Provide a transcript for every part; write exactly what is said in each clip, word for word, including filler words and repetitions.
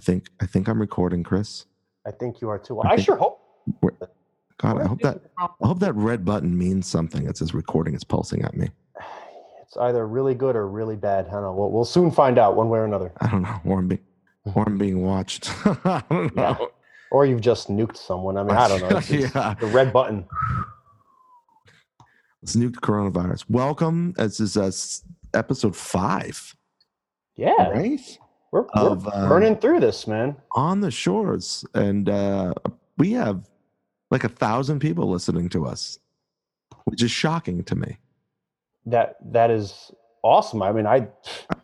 think I think I'm recording, Chris. I think you are too. I, I sure hope. God, I hope that I hope that red button means something. It says recording. It's pulsing at me. It's either really good or really bad. I don't know. We'll, we'll soon find out one way or another. I don't know. Or I'm being, or I'm being watched. I don't know. Yeah. Or you've just nuked someone. I mean, I don't know. It's, it's yeah. The red button. Let's nuke coronavirus. Welcome. This is uh, episode five. Yeah. Right? We're, of, we're burning uh, through this, man. On the shores. And uh, we have like a thousand people listening to us, which is shocking to me. That That is awesome. I mean, I,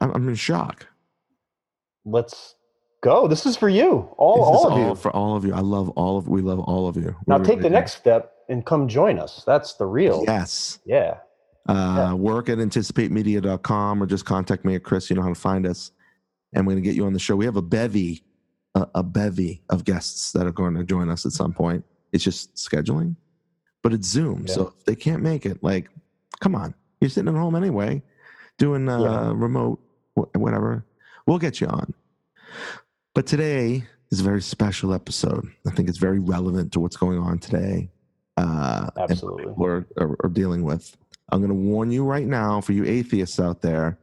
I'm in shock. Let's go. This is for you. All, all of all you. For all of you. I love all of, we love all of you. Now we take really the do. next step and come join us. That's the real. Yes. Yeah. Uh, yeah. Work at anticipate media dot com or just contact me at Chris. You know how to find us. And we're going to get you on the show. We have a bevy, a, a bevy of guests that are going to join us at some point. It's just scheduling, but it's Zoom. Yeah. So if they can't make it, like, come on. You're sitting at home anyway, doing uh, yeah. remote, whatever. We'll get you on. But today is a very special episode. I think it's very relevant to what's going on today. Uh, Absolutely. We're are, are dealing with. I'm going to warn you right now, for you atheists out there,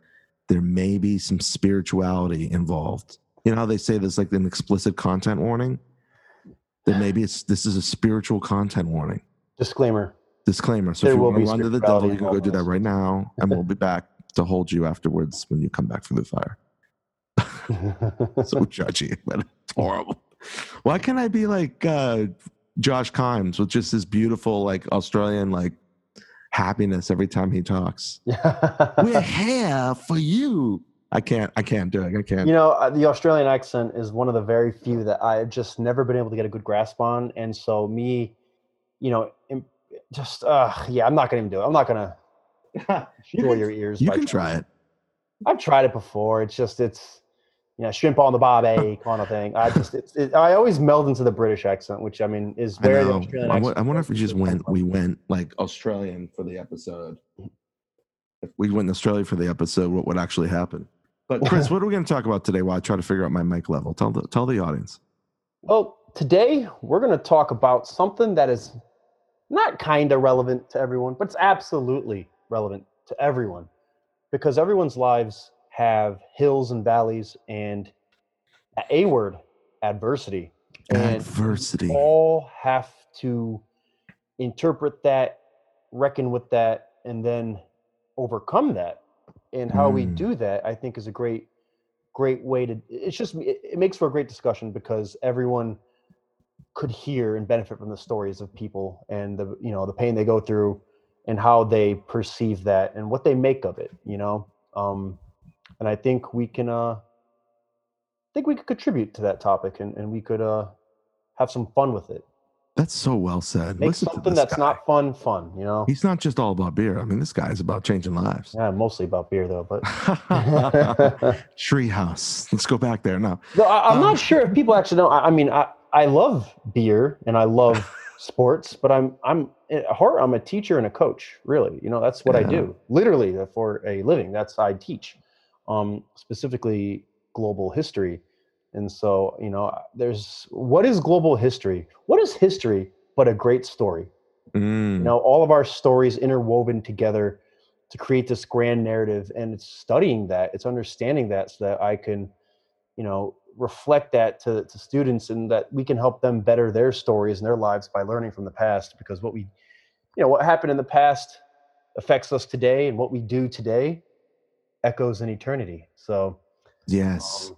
there may be some spirituality involved. You know how they say there's like an explicit content warning? Then maybe it's this is a spiritual content warning. Disclaimer. Disclaimer. So there if you want to run to the devil, you can go do that right now, and we'll be back to hold you afterwards when you come back from the fire. So judgy, but it's horrible. Why can't I be like uh, Josh Kimes with just this beautiful, like Australian, like happiness every time he talks? We're here for you. I can't. I can't do it. I can't. You know, the Australian accent is one of the very few that I've just never been able to get a good grasp on, and so me, you know. Im- Just, uh, yeah, I'm not going to even do it. I'm not going to destroy your ears. You can try it. I've tried it before. It's just, it's, you know, shrimp on the bob, eh, kind of thing. I just, it's, it, I always meld into the British accent, which I mean is very Australian. I, I wonder if we just went, we went like Australian for the episode. If we went to Australia for the episode, what would actually happen? But Chris, what are we going to talk about today while I try to figure out my mic level? Tell the, tell the audience. Well, today we're going to talk about something that is not kind of relevant to everyone, but it's absolutely relevant to everyone because everyone's lives have hills and valleys and a word, adversity. And adversity. We all have to interpret that, reckon with that, and then overcome that. And how mm. we do that, I think, is a great, great way to, it's just, it, it makes for a great discussion because everyone could hear and benefit from the stories of people and the, you know, the pain they go through and how they perceive that and what they make of it, you know? Um, and I think we can, uh, I think we could contribute to that topic and, and we could, uh, have some fun with it. That's so well said. Make Listen something that's guy. not fun, fun, you know? He's not just all about beer. I mean, this guy is about changing lives. Yeah, mostly about beer, though, but... Treehouse. Let's go back there now. No, I, I'm um, not sure if people actually know. I, I mean, I, I love beer and I love sports, but I'm I'm at heart I'm a teacher and a coach, really. You know, that's what yeah. I do. Literally for a living. That's I teach. Um, specifically global history. And so, you know, there's what is global history? What is history but a great story? Mm. You know, all of our stories interwoven together to create this grand narrative, and it's studying that, it's understanding that so that I can, you know, reflect that to, to students and that we can help them better their stories and their lives by learning from the past, because what we, you know, what happened in the past affects us today, and what we do today echoes in eternity. So yes, um,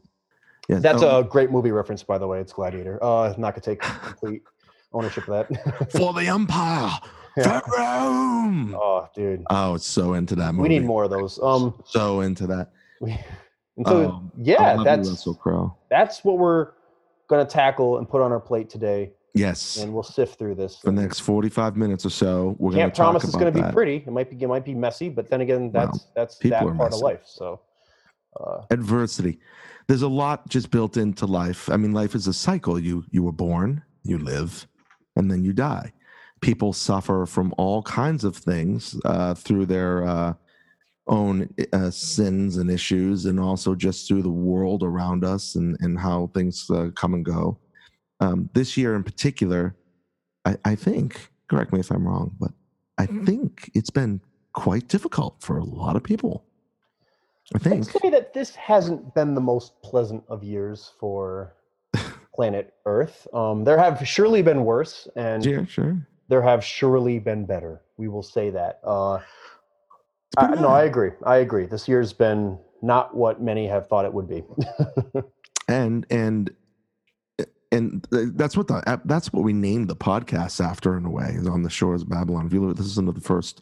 yes. that's oh. a great movie reference, by the way. It's Gladiator. Uh, I'm not gonna take complete ownership of that. For the empire, yeah. for Rome. Oh, dude. Oh, it's so into that movie. We need more of those. Um, so into that. We, And so, um, yeah, that's that's what we're going to tackle and put on our plate today. Yes. And we'll sift through this. For the next forty-five minutes or so, we're going to talk about that. Can't promise it's going to be pretty. It might be, it might be messy, but then again, that's, wow. that's that part messy. of life. So, uh, adversity. There's a lot just built into life. I mean, life is a cycle. You You were born, you live, and then you die. People suffer from all kinds of things uh, through their... Uh, own uh, sins and issues, and also just through the world around us and, and how things uh, come and go. Um, this year in particular, I, I think, correct me if I'm wrong, but I mm-hmm. think it's been quite difficult for a lot of people. I think. It's to me that this hasn't been the most pleasant of years for planet Earth. Um, there have surely been worse, and yeah, sure. there have surely been better. We will say that. Uh, I, no, I agree. I agree. This year's been not what many have thought it would be. and and and that's what the that's what we named the podcast after, in a way, is On the Shores of Babylon. If you look, this is the first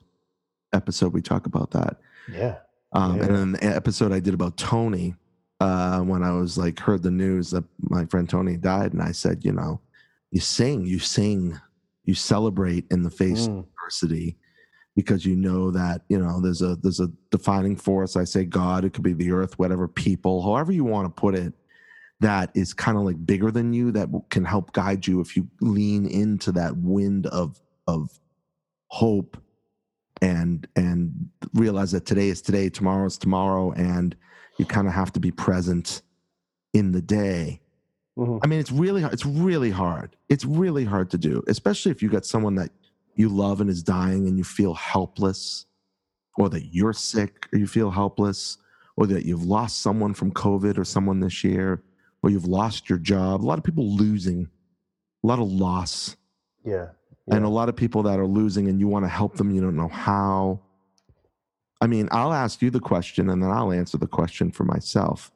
episode we talk about that. Yeah. Um, yeah. And an episode I did about Tony, uh, when I was like heard the news that my friend Tony died, and I said, you know, you sing, you sing, you celebrate in the face mm. of adversity, because you know that, you know, there's a there's a defining force. I say God, it could be the earth, whatever, people, however you want to put it, that is kind of like bigger than you, that can help guide you if you lean into that wind of of hope. And and realize that today is today, tomorrow is tomorrow, and you kind of have to be present in the day. Mm-hmm. I mean, it's really it's really hard. It's really hard to do, especially if you got someone that you love and is dying, and you feel helpless, or that you're sick, or you feel helpless, or that you've lost someone from COVID or someone this year, or you've lost your job. A lot of people losing, a lot of loss. Yeah. Yeah. And a lot of people that are losing, and you want to help them, you don't know how. I mean, I'll ask you the question, and then I'll answer the question for myself.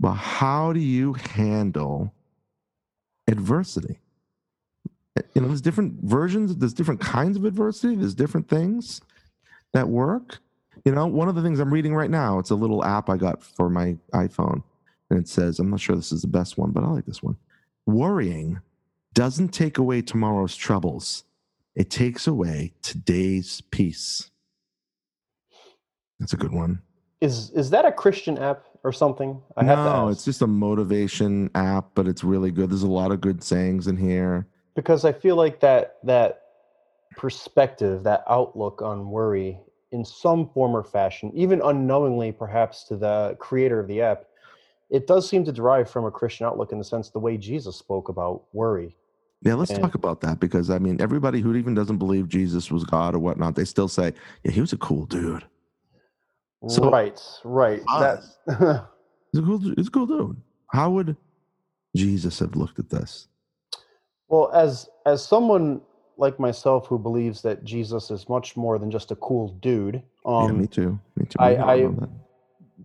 But how do you handle adversity? You know, there's different versions, there's different kinds of adversity, there's different things that work. You know, one of the things I'm reading right now, it's a little app I got for my iPhone, and it says, I'm not sure this is the best one, but I like this one. Worrying doesn't take away tomorrow's troubles. It takes away today's peace. That's a good one. Is is that a Christian app or something? I have to ask. No, it's just a motivation app, but it's really good. There's a lot of good sayings in here. Because I feel like that that perspective, that outlook on worry in some form or fashion, even unknowingly perhaps to the creator of the app, it does seem to derive from a Christian outlook, in the sense the way Jesus spoke about worry. Yeah, let's and, talk about that, because, I mean, everybody who even doesn't believe Jesus was God or whatnot, they still say, yeah, he was a cool dude. So, right, right. Uh, That's he's a cool, he's a cool dude. How would Jesus have looked at this? Well, as as someone like myself who believes that Jesus is much more than just a cool dude. Um, yeah, me too. Me too. I, I, I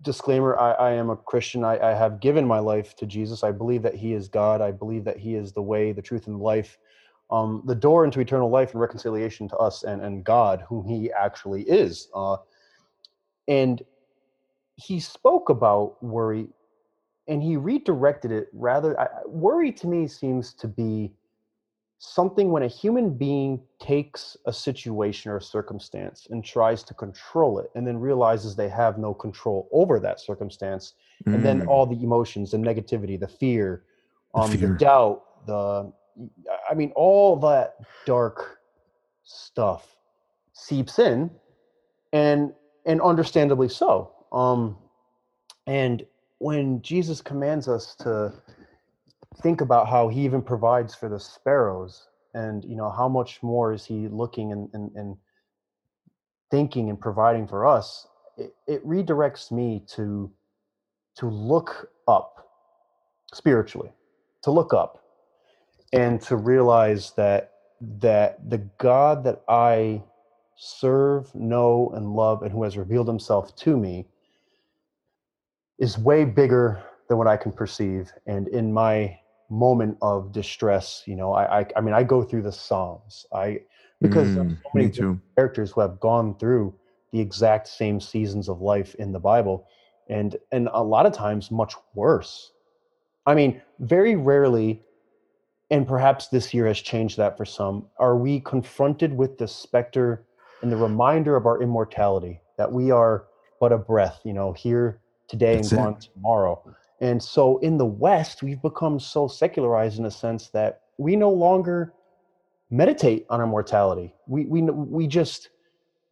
Disclaimer, I, I am a Christian. I, I have given my life to Jesus. I believe that he is God. I believe that he is the way, the truth, and life, um, the door into eternal life and reconciliation to us and, and God, who he actually is. Uh, and he spoke about worry, and he redirected it. Rather, I, worry to me seems to be something when a human being takes a situation or a circumstance and tries to control it, and then realizes they have no control over that circumstance, mm. and then all the emotions, the negativity, the fear, um, fear. the doubt, the, I mean, all that dark stuff seeps in, and and understandably so. Um, and when Jesus commands us to think about how he even provides for the sparrows, and you know, how much more is he looking and and, and thinking and providing for us, it, it redirects me to to look up spiritually, to look up and to realize that that the God that I serve, know, and love, and who has revealed himself to me, is way bigger than what I can perceive. And in my moment of distress, you know, I, I, I mean, I go through the Psalms, I, because mm, there are so many characters who have gone through the exact same seasons of life in the Bible, and and a lot of times much worse. I mean, very rarely, and perhaps this year has changed that for some, are we confronted with the specter and the reminder of our immortality, that we are but a breath, you know, here today That's and gone it. tomorrow. And so in the West, we've become so secularized in a sense that we no longer meditate on our mortality. We we we just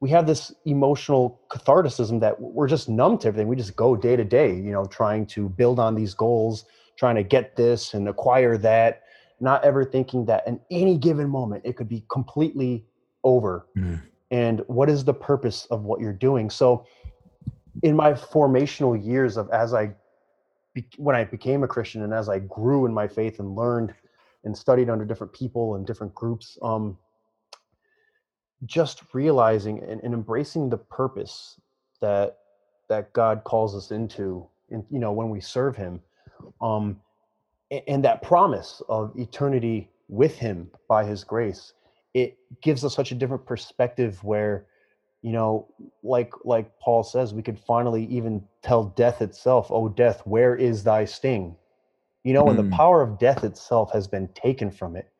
we have this emotional catharticism that we're just numb to everything. We just go day to day, you know, trying to build on these goals, trying to get this and acquire that, not ever thinking that in any given moment, it could be completely over. Mm. And what is the purpose of what you're doing? So in my formational years of, as I, when I became a Christian and as I grew in my faith and learned and studied under different people and different groups, um, just realizing and, and embracing the purpose that, that God calls us into, and, you know, when we serve him, um, and, and that promise of eternity with him by his grace, it gives us such a different perspective where, you know, like, like Paul says, we could finally even tell death itself, "Oh, death, where is thy sting?" You know, when mm. the power of death itself has been taken from it,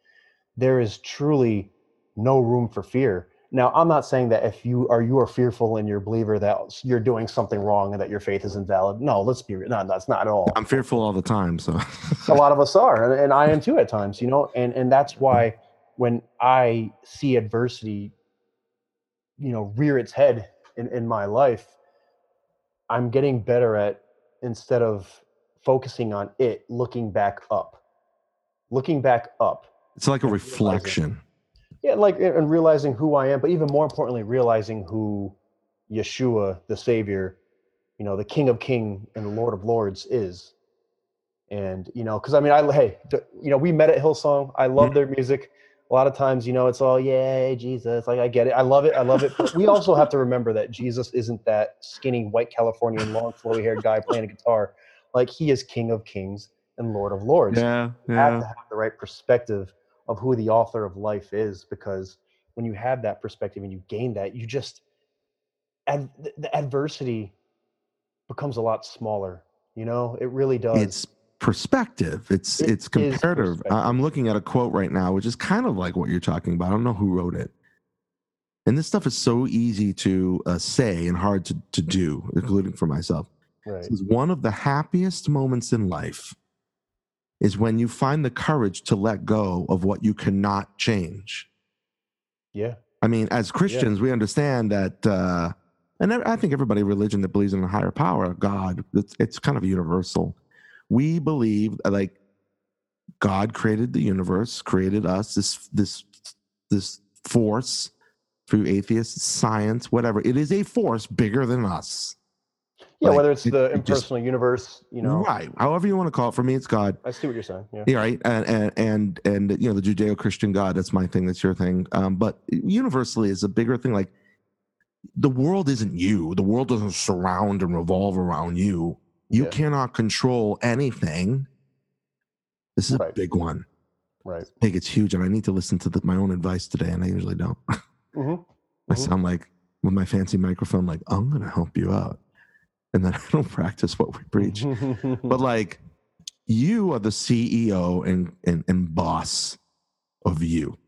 there is truly no room for fear. Now, I'm not saying that if you are, you are fearful and you're a believer that you're doing something wrong and that your faith is invalid. No, let's be real. No, that's not at all. I'm fearful all the time. So a lot of us are, and, and I am too at times, you know, and, and that's why when I see adversity, you know, rear its head in, in my life, I'm getting better at, instead of focusing on it, looking back up, looking back up. It's like a reflection. Yeah, like, and realizing who I am, but even more importantly, realizing who Yeshua, the Savior, you know, the King of Kings and the Lord of Lords is. And, you know, because I mean, I, hey, you know, we met at Hillsong. I love their music. A lot of times, you know, it's all, yay, Jesus. Like, I get it. I love it. I love it. But we also have to remember that Jesus isn't that skinny, white Californian, long, flowy-haired guy playing a guitar. Like, he is King of Kings and Lord of Lords. Yeah, yeah. You have to have the right perspective of who the author of life is, because when you have that perspective and you gain that, you just, ad, the adversity becomes a lot smaller. You know, it really does. It's perspective. It's, it it's comparative. I'm looking at a quote right now, which is kind of like what you're talking about. I don't know who wrote it. And this stuff is so easy to uh, say and hard to, to do, including for myself. Right. It says, one of the happiest moments in life is when you find the courage to let go of what you cannot change. Yeah. I mean, as Christians, yeah. we understand that, uh, and I think everybody religion that believes in a higher power, God, it's, it's kind of universal. We believe, like, God created the universe, created us, this this this force, through atheists, science, whatever. It is a force bigger than us. Yeah, like, whether it's the it, impersonal just, universe, you know. Right. However you want to call it. For me, it's God. I see what you're saying. Yeah. yeah right. And, and, and, and, you know, the Judeo-Christian God, that's my thing. That's your thing. Um, but universally is a bigger thing. Like, the world isn't you. The world doesn't surround and revolve around you. You yeah. cannot control anything. This is right. a big one. Right. I think it's huge. And I need to listen to the, my own advice today. And I usually don't. Mm-hmm. Mm-hmm. I sound like, with my fancy microphone, like, I'm going to help you out. And then I don't practice what we preach. But like, you are the C E O and, and, and boss of you.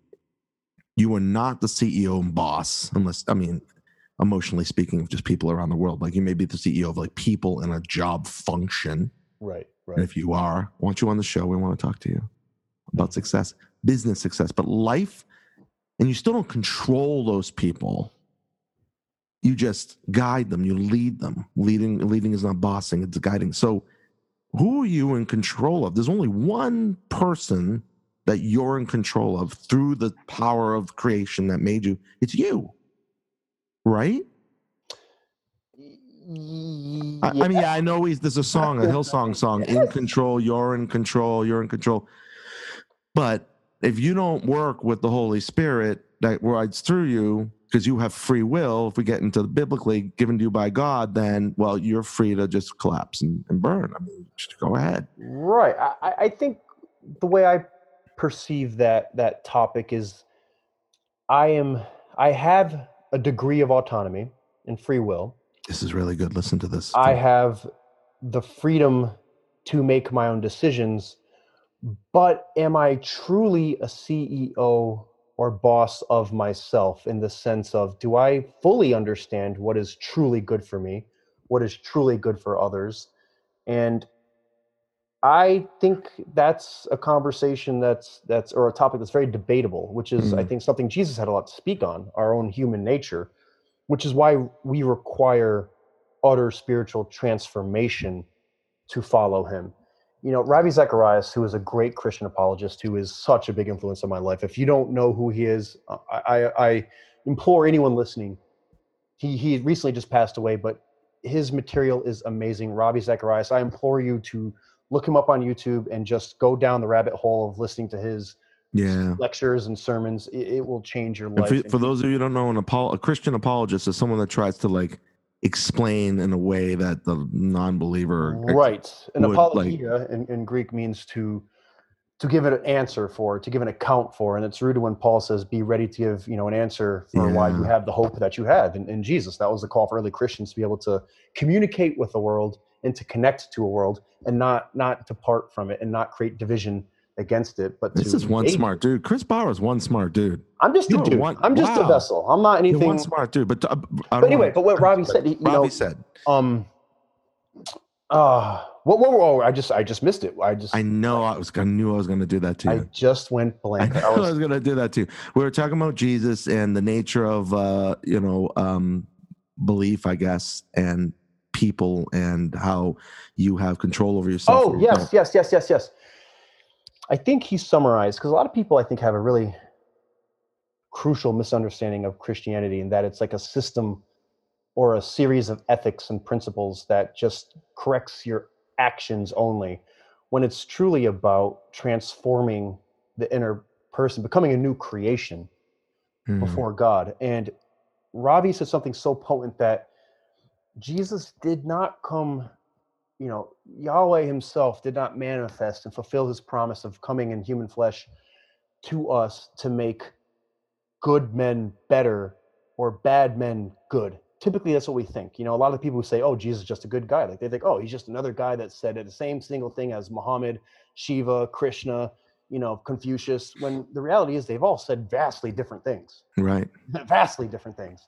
You are not the C E O and boss, unless, I mean, emotionally speaking, of just people around the world. Like, you may be the C E O of like people in a job function. Right, right. And if you are, I want you on the show. We want to talk to you about success, business success, but life, and you still don't control those people. You just guide them. You lead them. Leading, leading is not bossing. It's guiding. So who are you in control of? There's only one person that you're in control of through the power of creation that made you. It's you, right? Yeah. I, I mean, I know he's, there's a song, a Hillsong song, "In Control, You're in Control, You're in Control." But if you don't work with the Holy Spirit that rides through you, because you have free will, if we get into the biblically given to you by God, then, well, you're free to just collapse and, and burn. I mean, just go ahead. Right. I, I think the way I perceive that that topic is, I am I have a degree of autonomy and free will. This is really good. Listen to this. I have the freedom to make my own decisions, but am I truly a C E O or boss of myself, in the sense of, do I fully understand what is truly good for me, what is truly good for others? And I think that's a conversation that's, that's or a topic that's very debatable, which is, mm-hmm. I think, something Jesus had a lot to speak on, our own human nature. which is why we require utter spiritual transformation to follow him. You know, Ravi Zacharias, who is a great Christian apologist, who is such a big influence on my life. If you don't know who he is, I, I, I implore anyone listening. He, he recently just passed away, but his material is amazing. Ravi Zacharias, I implore you to look him up on YouTube and just go down the rabbit hole of listening to his yeah. lectures and sermons. It, it will change your life. And for, for those of you who don't know, an apo- a Christian apologist is someone that tries to like explain in a way that the non-believer right an would, apologia like, in, in Greek means to to give an answer for, to give an account for, and it's rooted when Paul says be ready to give, you know, an answer for yeah. why you have the hope that you have in, in Jesus. That was the call for early Christians, to be able to communicate with the world and to connect to a world and not not depart from it and not create division against it. But this is one eight. smart dude. Chris Bauer is one smart dude. I'm just You're a dude. One, I'm just wow. a vessel. I'm not anything. You're one smart dude. But, uh, I don't but anyway, wanna, but what Ravi said, you Ravi know, said, um, uh, what, what, what, I just, I just missed it. I just, I know I was, I knew I was going to do that to you. I just went blank. I, I was, was going to do that too. We were talking about Jesus and the nature of, uh, you know, um, belief, I guess. And people and how you have control over yourself. Oh yes, your yes, yes, yes, yes. I think he summarized, because a lot of people, I think, have a really crucial misunderstanding of Christianity, in that it's like a system or a series of ethics and principles that just corrects your actions only, when it's truly about transforming the inner person, becoming a new creation mm. before God. And Ravi said something so potent that Jesus did not come... You know, Yahweh himself did not manifest and fulfill his promise of coming in human flesh to us to make good men better or bad men good. Typically, that's what we think. You know, a lot of people who say, oh, Jesus is just a good guy. Like they think, oh, he's just another guy that said the same single thing as Muhammad, Shiva, Krishna, you know, Confucius, when the reality is they've all said vastly different things. Right. Vastly different things.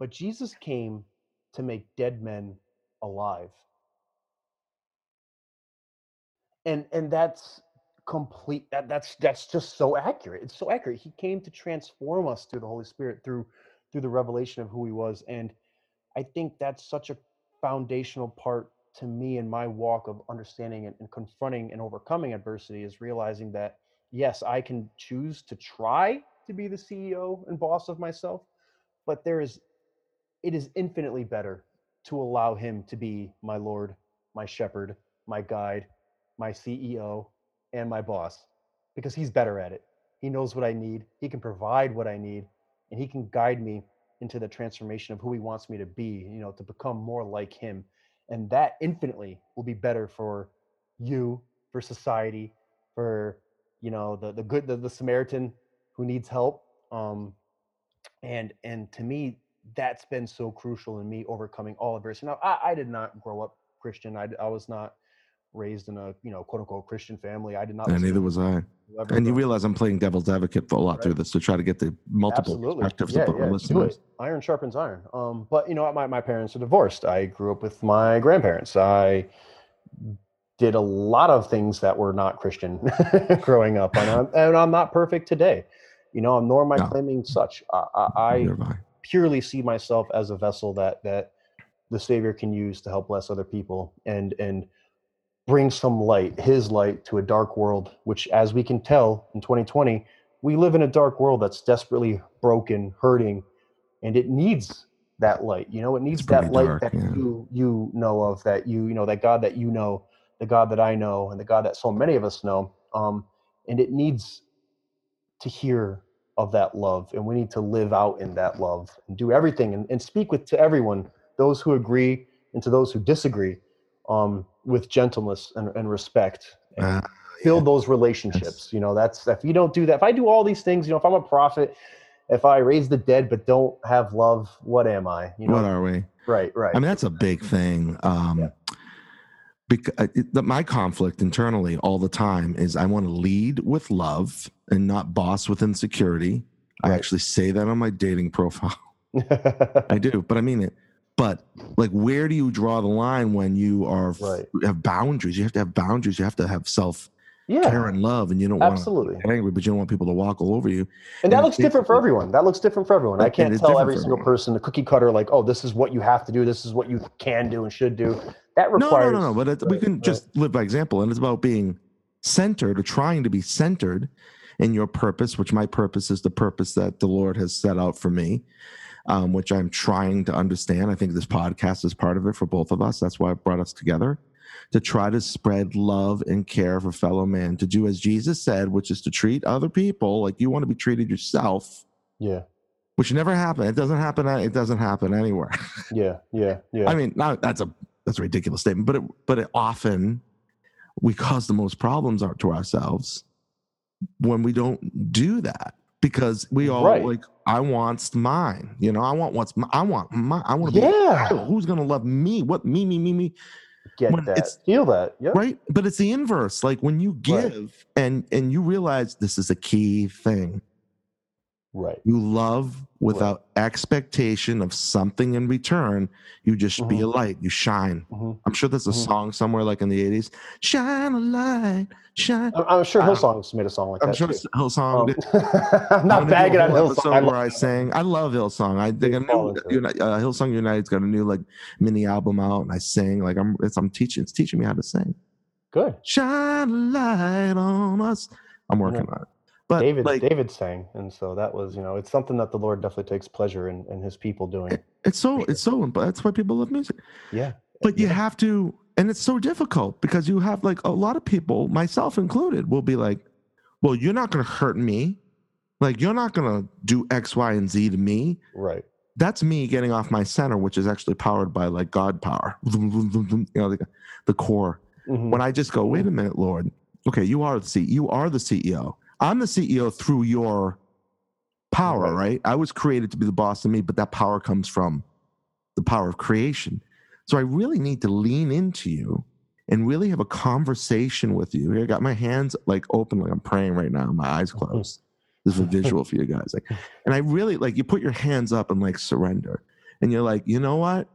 But Jesus came to make dead men alive. And and that's complete. That that's that's just so accurate. It's so accurate. He came to transform us through the Holy Spirit, through through the revelation of who he was. And I think that's such a foundational part to me in my walk of understanding and, and confronting and overcoming adversity, is realizing that, yes, I can choose to try to be the C E O and boss of myself, but there is, it is infinitely better to allow him to be my Lord, my shepherd, my guide, my C E O, and my boss, because he's better at it. He knows what I need. He can provide what I need, and he can guide me into the transformation of who he wants me to be, you know, to become more like him. And that infinitely will be better for you, for society, for, you know, the, the good, the, the Samaritan who needs help. Um, and, and to me, that's been so crucial in me overcoming all adversity. Now, I, I did not grow up Christian. I, I was not raised in a, you know, quote unquote Christian family. I did not. And neither was I. And you realize I'm playing devil's advocate a lot right. through this, to try to get the multiple Absolutely. perspectives yeah, of the yeah, listeners. Iron sharpens iron. Um, but you know, my, my parents are divorced. I grew up with my grandparents. I did a lot of things that were not Christian growing up, and I'm, and I'm not perfect today. You know, nor am I no. claiming such. I, I, I purely see myself as a vessel that that the Savior can use to help bless other people, and and. bring some light, his light, to a dark world, which, as we can tell in twenty twenty, we live in a dark world that's desperately broken, hurting, and it needs that light. You know, it needs it's that light dark, that yeah. you you know of, that you you know, that God that you know, the God that I know, and the God that so many of us know. Um, and it needs to hear of that love, and we need to live out in that love and do everything and, and speak with to everyone, those who agree and to those who disagree, um, with gentleness and, and respect, and uh, build yeah. those relationships. Yes. You know, that's, if you don't do that, if I do all these things, you know, if I'm a prophet, if I raise the dead, but don't have love, what am I? You know, what are we? Right. Right. I mean, that's a big thing. Um, yeah. Because it, the, my conflict internally all the time is I want to lead with love and not boss with insecurity. Right. I actually say that on my dating profile. I do, but I mean it. But like, where do you draw the line when you are right. have boundaries? You have to have boundaries. You have to have self yeah. care and love, and you don't absolutely want to be angry, but you don't want people to walk all over you. And that and looks different for everyone. That looks different for everyone. I can't tell every single person the cookie cutter, like, oh, this is what you have to do, this is what you can do and should do. That requires no, no, no. no. But it, right, we can right. just live by example, and it's about being centered or trying to be centered in your purpose, which my purpose is the purpose that the Lord has set out for me, um, which I'm trying to understand. I think this podcast is part of it for both of us. That's why it brought us together, to try to spread love and care for fellow man, to do as Jesus said, which is to treat other people like you want to be treated yourself. Yeah. Which never happened. It doesn't happen. It doesn't happen anywhere. Yeah. Yeah. Yeah. I mean, not, that's a, that's a ridiculous statement, but it, but it often we cause the most problems to ourselves when we don't do that, because we all right. like, I want mine, you know, I want what's my, I want my, I want to yeah. be, who's going to love me? What me, me, me, me. Get when that, it's, feel that. Yep. Right. But it's the inverse. Like when you give right. and, and you realize this is a key thing, right? You love without right. expectation of something in return. You just mm-hmm. be a light, you shine. Mm-hmm. I'm sure there's a mm-hmm. song somewhere like in the eighties, shine a light, shine. I'm, I'm sure Hillsong made a song like I'm that. I'm sure too. Hillsong. Oh. I'm not bagging on Hillsong. I love, where I sang. I love Hillsong. I think I know uh, Hillsong United's got a new like mini album out, and I sing like I'm. It's I'm teaching. It's teaching me how to sing. Good. Shine a light on us. I'm working yeah. on it. But David, like, David sang, and so that was, you know, it's something that the Lord definitely takes pleasure in, in his people doing. It, it's so, it's so, but that's why people love music. Yeah. But yeah. you have to, and it's so difficult because you have like a lot of people, myself included, will be like, well, you're not going to hurt me. Like, you're not going to do X, Y, and Z to me. Right. That's me getting off my center, which is actually powered by like God power, you know, the, the core. Mm-hmm. When I just go, wait a minute, Lord. Okay. You are the C E O. You are the C E O. I'm the C E O through your power, right. right? I was created to be the boss of me, but that power comes from the power of creation. So I really need to lean into you and really have a conversation with you. Here, I got my hands like open, like I'm praying right now, my eyes closed. This is a visual for you guys. Like, and I really like you put your hands up and like surrender, and you're like, you know what?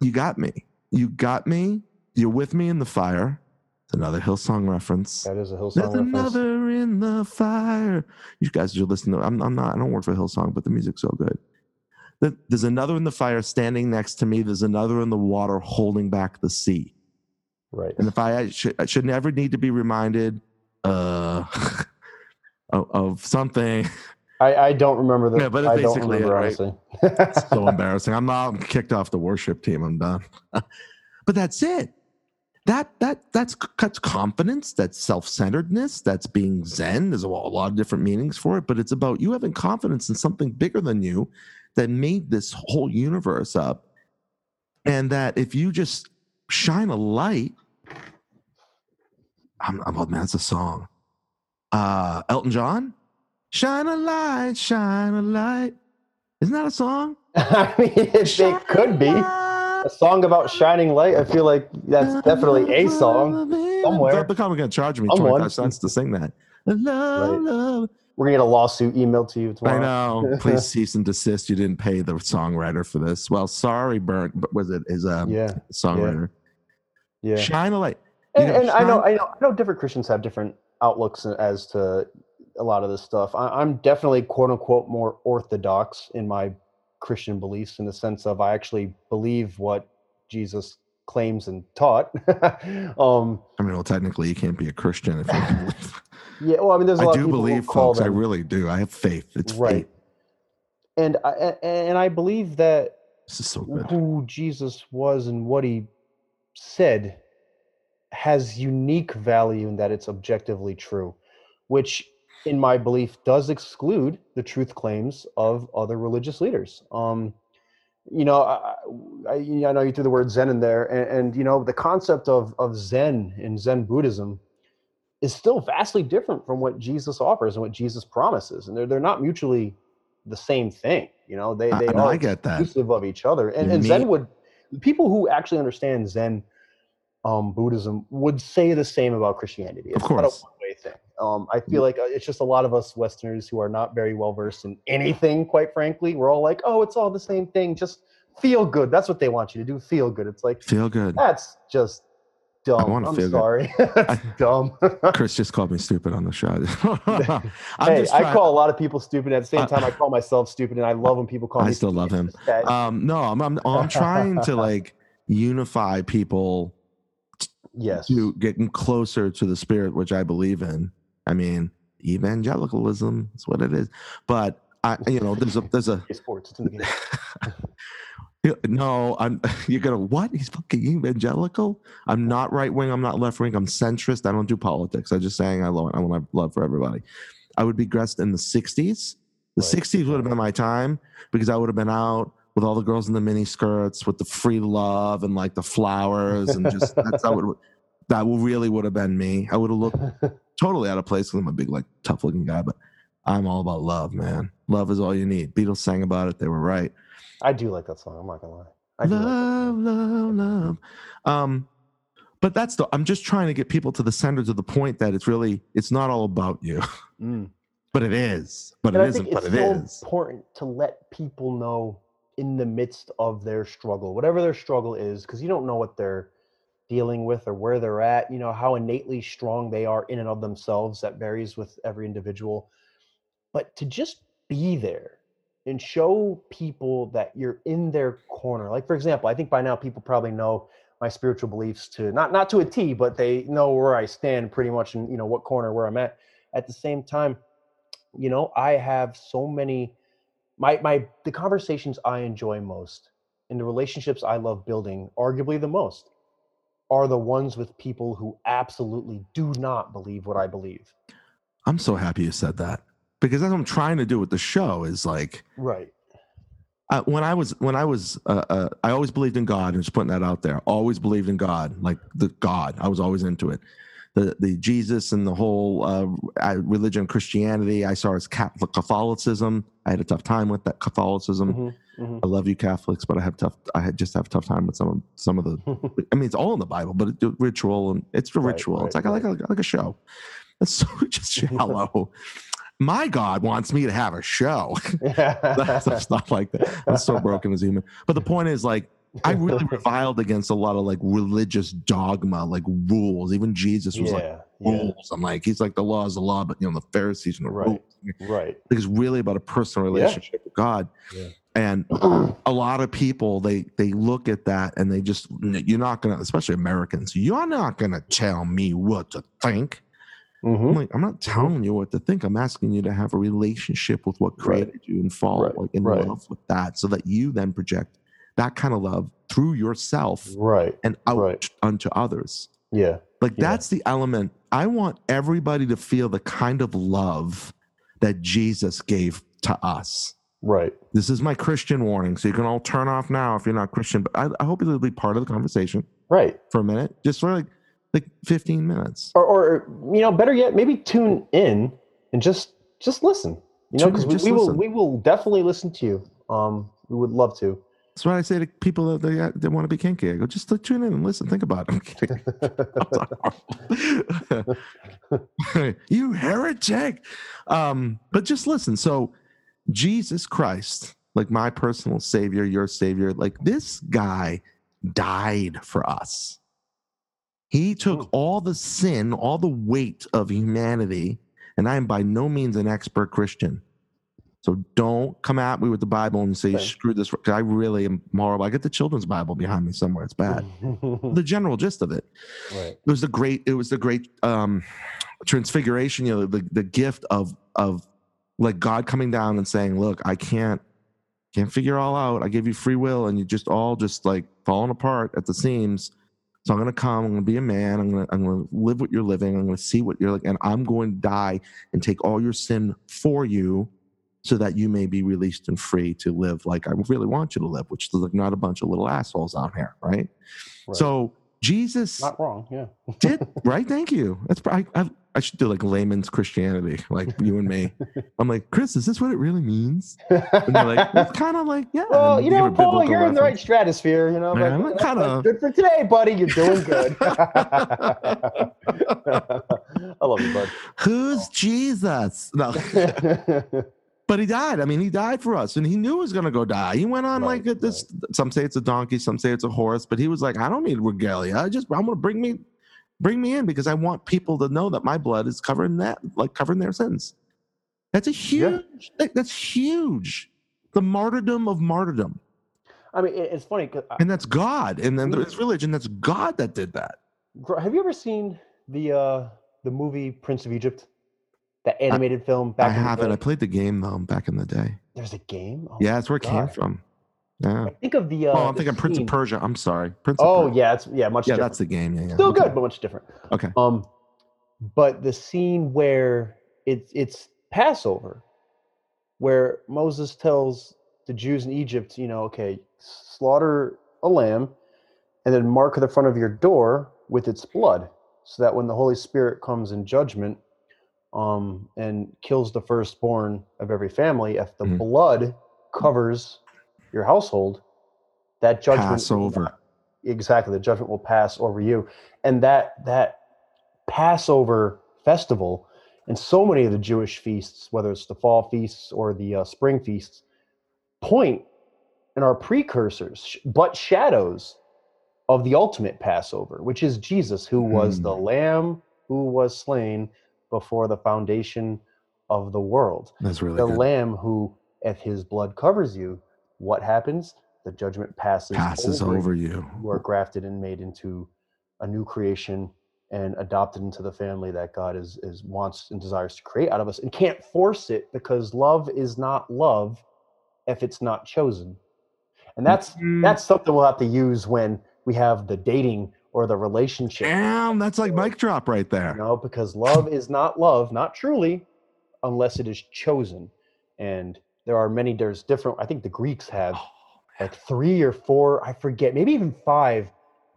You got me. You got me. You're with me in the fire. It's another Hillsong reference. That is a Hillsong There's reference. Another in the fire. You guys are listening to I'm, I'm not, I don't work for Hillsong, but the music's so good. There's another in the fire standing next to me. There's another in the water holding back the sea. Right. And if I, I, should, I should never need to be reminded uh, of, of something. I, I don't remember that. Yeah, but it's basically remember, it, right? It's so embarrassing. I'm not I'm kicked off the worship team. I'm done. But that's it. That that that's that's confidence, that's self-centeredness, that's being Zen. There's a lot of different meanings for it, but it's about you having confidence in something bigger than you that made this whole universe up, and that if you just shine a light, I'm, I'm oh man, it's a song. Uh, Elton John, shine a light, shine a light. Isn't that a song? I mean, it, it could be. A song about shining light. I feel like that's definitely a song somewhere. They're probably going to charge me twenty-five cents to sing that. Right. We're going to get a lawsuit emailed to you tomorrow. I know. Please cease and desist. You didn't pay the songwriter for this. Well, sorry, Bert, but was it his um, yeah. songwriter? Yeah. yeah. Shine a light. You and know, and shine... I know, I know, I know different Christians have different outlooks as to a lot of this stuff. I, I'm definitely, quote unquote, more orthodox in my Christian beliefs, in the sense of I actually believe what Jesus claims and taught. um, I mean, well, technically, you can't be a Christian if you don't believe. Yeah, well, I mean, there's a lot I do of people believe, who call folks. Them. I really do. I have faith. It's right. faith. And I and I believe that this is so good. Who Jesus was and what he said has unique value, and that it's objectively true, which, in my belief, does exclude the truth claims of other religious leaders. Um, you know, I, I, I know you threw the word Zen in there, and, and you know, the concept of, of Zen in Zen Buddhism is still vastly different from what Jesus offers and what Jesus promises, and they're they're not mutually the same thing. You know, they they I, are I get that. Exclusive of each other, and, and Zen would people who actually understand Zen um, Buddhism would say the same about Christianity. It's of course. Thing. Um, I feel like it's just a lot of us Westerners who are not very well versed in anything, quite frankly. We're all like, oh, it's all the same thing. Just feel good. That's what they want you to do. Feel good. It's like, feel good. That's just dumb. I'm feel sorry. That's I, dumb. Chris just called me stupid on the shot. Hey, just I call a lot of people stupid. At the same time, I call myself stupid, and I love when people call I me stupid. I still love him. Um, no, I'm, I'm, I'm trying to, like, unify people t- yes. to get them closer to the spirit, which I believe in. I mean, evangelicalism is what it is. But, I, you know, there's a... There's a sports. No, I'm. You're gonna what? He's fucking evangelical. I'm not right wing. I'm not left wing. I'm centrist. I don't do politics. I'm just saying I love. I want to love for everybody. I would be dressed in the sixties. The right. sixties would have been my time because I would have been out with all the girls in the mini skirts with the free love and like the flowers and just that's that would that really would have been me. I would have looked totally out of place because I'm a big like tough looking guy, but I'm all about love, man. Love is all you need. Beatles sang about it. They were right. I do like that song. I'm not gonna lie. I do love, like love, love. Um, but that's the. I'm just trying to get people to the center to the point that it's really. It's not all about you, mm. but it is. But and it I isn't. Think but it's it so is important to let people know in the midst of their struggle, whatever their struggle is, because you don't know what they're dealing with or where they're at. You know how innately strong they are in and of themselves. That varies with every individual, but to just be there. And show people that you're in their corner. Like, for example, I think by now people probably know my spiritual beliefs to not not to a T, but they know where I stand pretty much and, you know, what corner where I'm at. At the same time, you know, I have so many, my my the conversations I enjoy most and the relationships I love building, arguably the most, are the ones with people who absolutely do not believe what I believe. I'm so happy you said that. Because that's what I'm trying to do with the show is like, right. Uh, when I was, when I was, uh, uh, I always believed in God and just putting that out there. Always believed in God, like the God. I was always into it, the the Jesus and the whole uh, religion, Christianity. I saw as Catholicism. I had a tough time with that Catholicism. Mm-hmm, mm-hmm. I love you Catholics, but I have tough. I just have a tough time with some of some of the. I mean, it's all in the Bible, but it, ritual and it's a ritual. Right, right, it's like right. I like a, like a show. It's so just shallow. My God wants me to have a show. Stuff like that. I'm so broken as a human. But the point is, like, I really reviled against a lot of, like, religious dogma, like, rules. Even Jesus was, yeah, like, rules. Yeah. I'm like, he's like, the law is the law, but, you know, the Pharisees and the right, rules. Right. It's really about a personal relationship yeah. with God. Yeah. And a lot of people, they they look at that and they just, you're not going to, especially Americans, you're not going to tell me what to think. Mm-hmm. I'm like, I'm not telling you what to think. I'm asking you to have a relationship with what created right. you and fall right. like in right. love with that so that you then project that kind of love through yourself right. and out right. unto others. Yeah. Like yeah. that's the element. I want everybody to feel the kind of love that Jesus gave to us. Right. This is my Christian warning. So you can all turn off now if you're not Christian, but I, I hope it'll be part of the conversation. Right. For a minute. Just sort of like, like fifteen minutes or, or, you know, better yet, maybe tune in and just, just listen, you know, because we, we will, we will definitely listen to you. Um, we would love to. That's what I say to people that they, they want to be kinky. I go, just like, tune in and listen. Think about it. I'm kidding. You heretic. Um, but just listen. So Jesus Christ, like my personal savior, your savior, like this guy died for us. He took all the sin, all the weight of humanity, and I am by no means an expert Christian. So don't come at me with the Bible and say, okay. screw this. I really am horrible. I get the children's Bible behind me somewhere. It's bad. The general gist of it. Right. It was the great, it was the great um, transfiguration, you know, the, the gift of of like God coming down and saying, look, I can't can't figure it all out. I gave you free will, and you just all just like falling apart at the seams. So I'm going to come, I'm going to be a man, I'm going to I'm going to live what you're living, I'm going to see what you're like, and I'm going to die and take all your sin for you so that you may be released and free to live like I really want you to live, which is like not a bunch of little assholes out here, right? right. So Jesus... Not wrong, yeah. did, right? Thank you. That's I, I, I should do like layman's Christianity, like you and me. I'm like, Chris, is this what it really means? And they're like, it's kind of like, yeah. Well, you know, Paul, you're reference. in the right stratosphere, you know. Like, I'm like, kind of good for today, buddy. You're doing good. I love you, bud. Who's Jesus? No. But he died. I mean, he died for us, and he knew he was going to go die. He went on right, like this. Right. Some say it's a donkey, some say it's a horse, but he was like, I don't need regalia. I just, I'm going to bring me Bring me in, because I want people to know that my blood is covering that, like covering their sins. That's a huge, yeah. that, that's huge. The martyrdom of martyrdom. I mean, it's funny. I, and that's God. And then there's religion. That's God that did that. Have you ever seen the uh, the movie Prince of Egypt? That animated I, film? Back I in haven't. The I played the game, though, back in the day. There's a game? Oh yeah, that's where God. It came from. Yeah. I think of the. Uh, oh, I'm the thinking scene. Prince of Persia. I'm sorry, Prince. Of oh Persia. yeah, it's yeah, much. Yeah, different. That's the game. Yeah, yeah. Still okay. Good, but much different. Okay. Um, but the scene where it's it's Passover, where Moses tells the Jews in Egypt, you know, okay, slaughter a lamb, and then mark the front of your door with its blood, so that when the Holy Spirit comes in judgment, um, and kills the firstborn of every family, if the mm-hmm. blood covers your household, that judgment pass over. Exactly, the judgment will pass over you. And that that Passover festival, and so many of the Jewish feasts, whether it's the fall feasts or the uh, spring feasts, point and are precursors, but shadows of the ultimate Passover, which is Jesus, who was mm. the Lamb who was slain before the foundation of the world. That's really the good. Lamb who, if his blood covers you, what happens? The judgment passes, passes over, over you. You are grafted and made into a new creation and adopted into the family that God is, is wants and desires to create out of us, and can't force it, because love is not love if it's not chosen. And that's mm-hmm. that's something we'll have to use when we have the dating or the relationship. Damn, that's like mic drop right there. You know, because love is not love, not truly, unless it is chosen. And there are many, there's different, I think the Greeks have oh, like three or four, I forget, maybe even five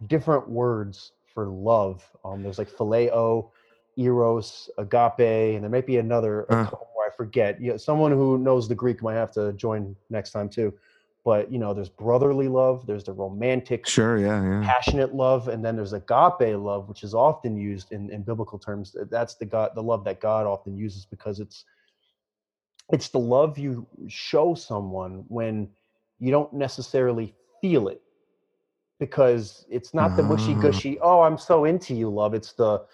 different words for love. Um, there's like phileo, eros, agape, and there might be another uh, where I forget. You know, someone who knows the Greek might have to join next time too. But you know, there's brotherly love, there's the romantic, sure, yeah, yeah. passionate love, and then there's agape love, which is often used in, in biblical terms. That's the God, the love that God often uses, because it's It's the love you show someone when you don't necessarily feel it, because it's not the wishy-gushy, oh, I'm so into you love. It's the,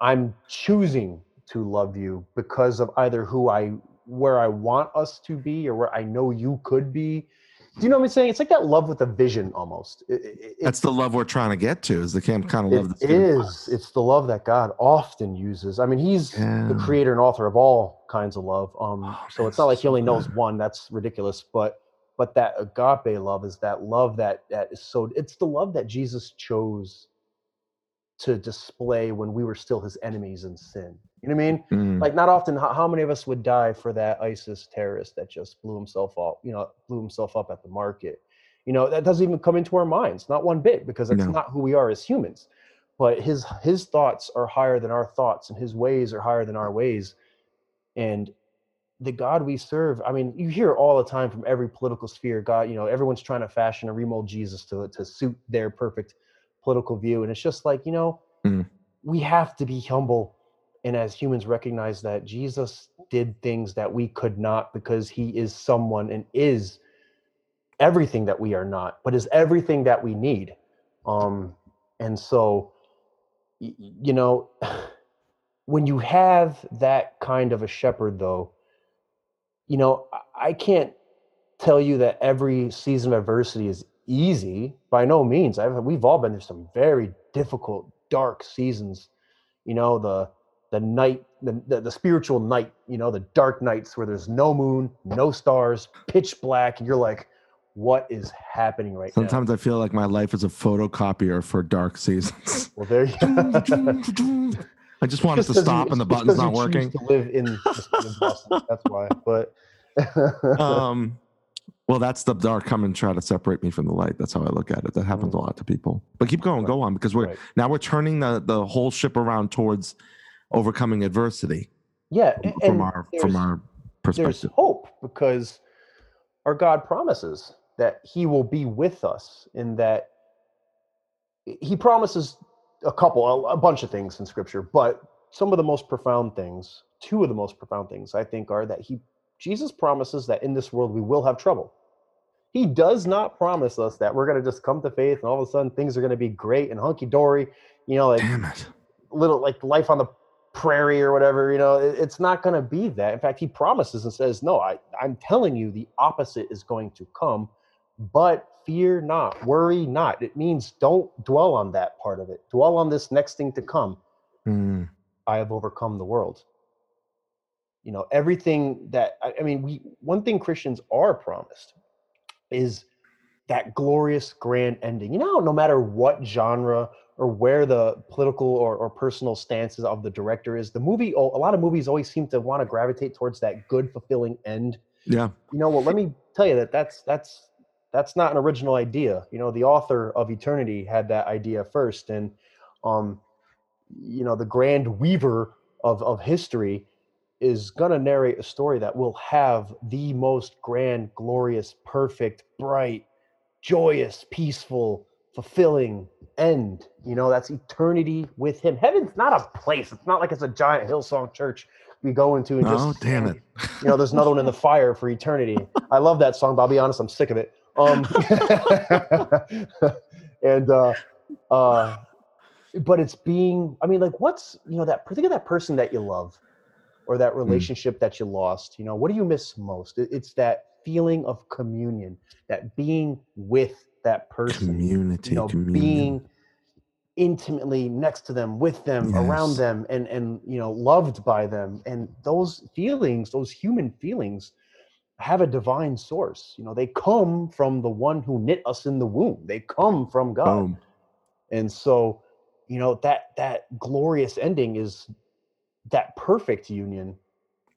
I'm choosing to love you because of either who I, where I want us to be, or where I know you could be. Do you know what I'm saying? It's like that love with a vision almost. It, it, That's the love we're trying to get to, is the kind of love that's It is. It's the love that God often uses. I mean, he's yeah. the creator and author of all kinds of love. Um, oh, so it's not like he only knows good. one. That's ridiculous. But but that agape love is that love that, that is so... It's the love that Jesus chose to display when we were still his enemies in sin. You know what I mean? Mm. Like, not often, how, how many of us would die for that ISIS terrorist that just blew himself up, you know, blew himself up at the market? You know, that doesn't even come into our minds, not one bit, because that's no. not who we are as humans. But his his thoughts are higher than our thoughts, and his ways are higher than our ways. And the God we serve, I mean, you hear all the time from every political sphere, God, you know, everyone's trying to fashion and remold Jesus to, to suit their perfect political view. And it's just like, you know, mm. we have to be humble. And as humans, recognize that Jesus did things that we could not, because he is someone and is everything that we are not, but is everything that we need. Um, and so, you know, when you have that kind of a shepherd, though, you know, I can't tell you that every season of adversity is easy. By no means. I've, we've all been through some very difficult, dark seasons. You know, the the night, the, the the spiritual night, you know, the dark nights where there's no moon, no stars, pitch black, and you're like, what is happening right Sometimes now? Sometimes I feel like my life is a photocopier for dark seasons. Well, there you go. I just want it to stop, you, and the button's not working. To live in, in Boston, that's why. But um, well, that's the dark coming, try to separate me from the light. That's how I look at it. That happens mm. a lot to people. But keep going, right. go on, because we're right. now we're turning the the whole ship around towards overcoming adversity. Yeah, and from our from our perspective, there's hope, because our God promises that he will be with us, in that he promises a couple a, a bunch of things in scripture, but some of the most profound things, two of the most profound things, I think, are that he Jesus promises that in this world we will have trouble. He does not promise us that we're going to just come to faith and all of a sudden things are going to be great and hunky dory, you know, like, damn it. little like life on the prairie or whatever, you know, it, it's not going to be that. In fact, he promises and says, no, I, I'm telling you the opposite is going to come, but fear not, worry not. It means don't dwell on that part of it. Dwell on this next thing to come. Mm. I have overcome the world. You know, everything that, I, I mean, we, one thing Christians are promised is that glorious grand ending. You know, no matter what genre or where the political or, or personal stances of the director is, the movie, a lot of movies always seem to want to gravitate towards that good, fulfilling end. Yeah. You know, well, let me tell you that that's, that's, that's not an original idea. You know, the author of Eternity had that idea first. And, um, you know, the grand weaver of, of history is going to narrate a story that will have the most grand, glorious, perfect, bright, joyous, peaceful, fulfilling end. You know, that's eternity with him. Heaven's not a place. It's not like it's a giant Hillsong church we go into and just, oh, damn it. You know, there's another one in the fire for eternity. I love that song, but I'll be honest, I'm sick of it. Um, and, uh, uh, but it's being, I mean, like what's, you know, that, think of that person that you love or that relationship mm. that you lost. You know, what do you miss most? It's that feeling of communion, that being with that person, community, you know, communion. Being intimately next to them, with them, yes. around them, and and you know, loved by them. And those feelings, those human feelings, have a divine source. You know, they come from the one who knit us in the womb. They come from God. Boom. And so, you know, that that glorious ending is that perfect union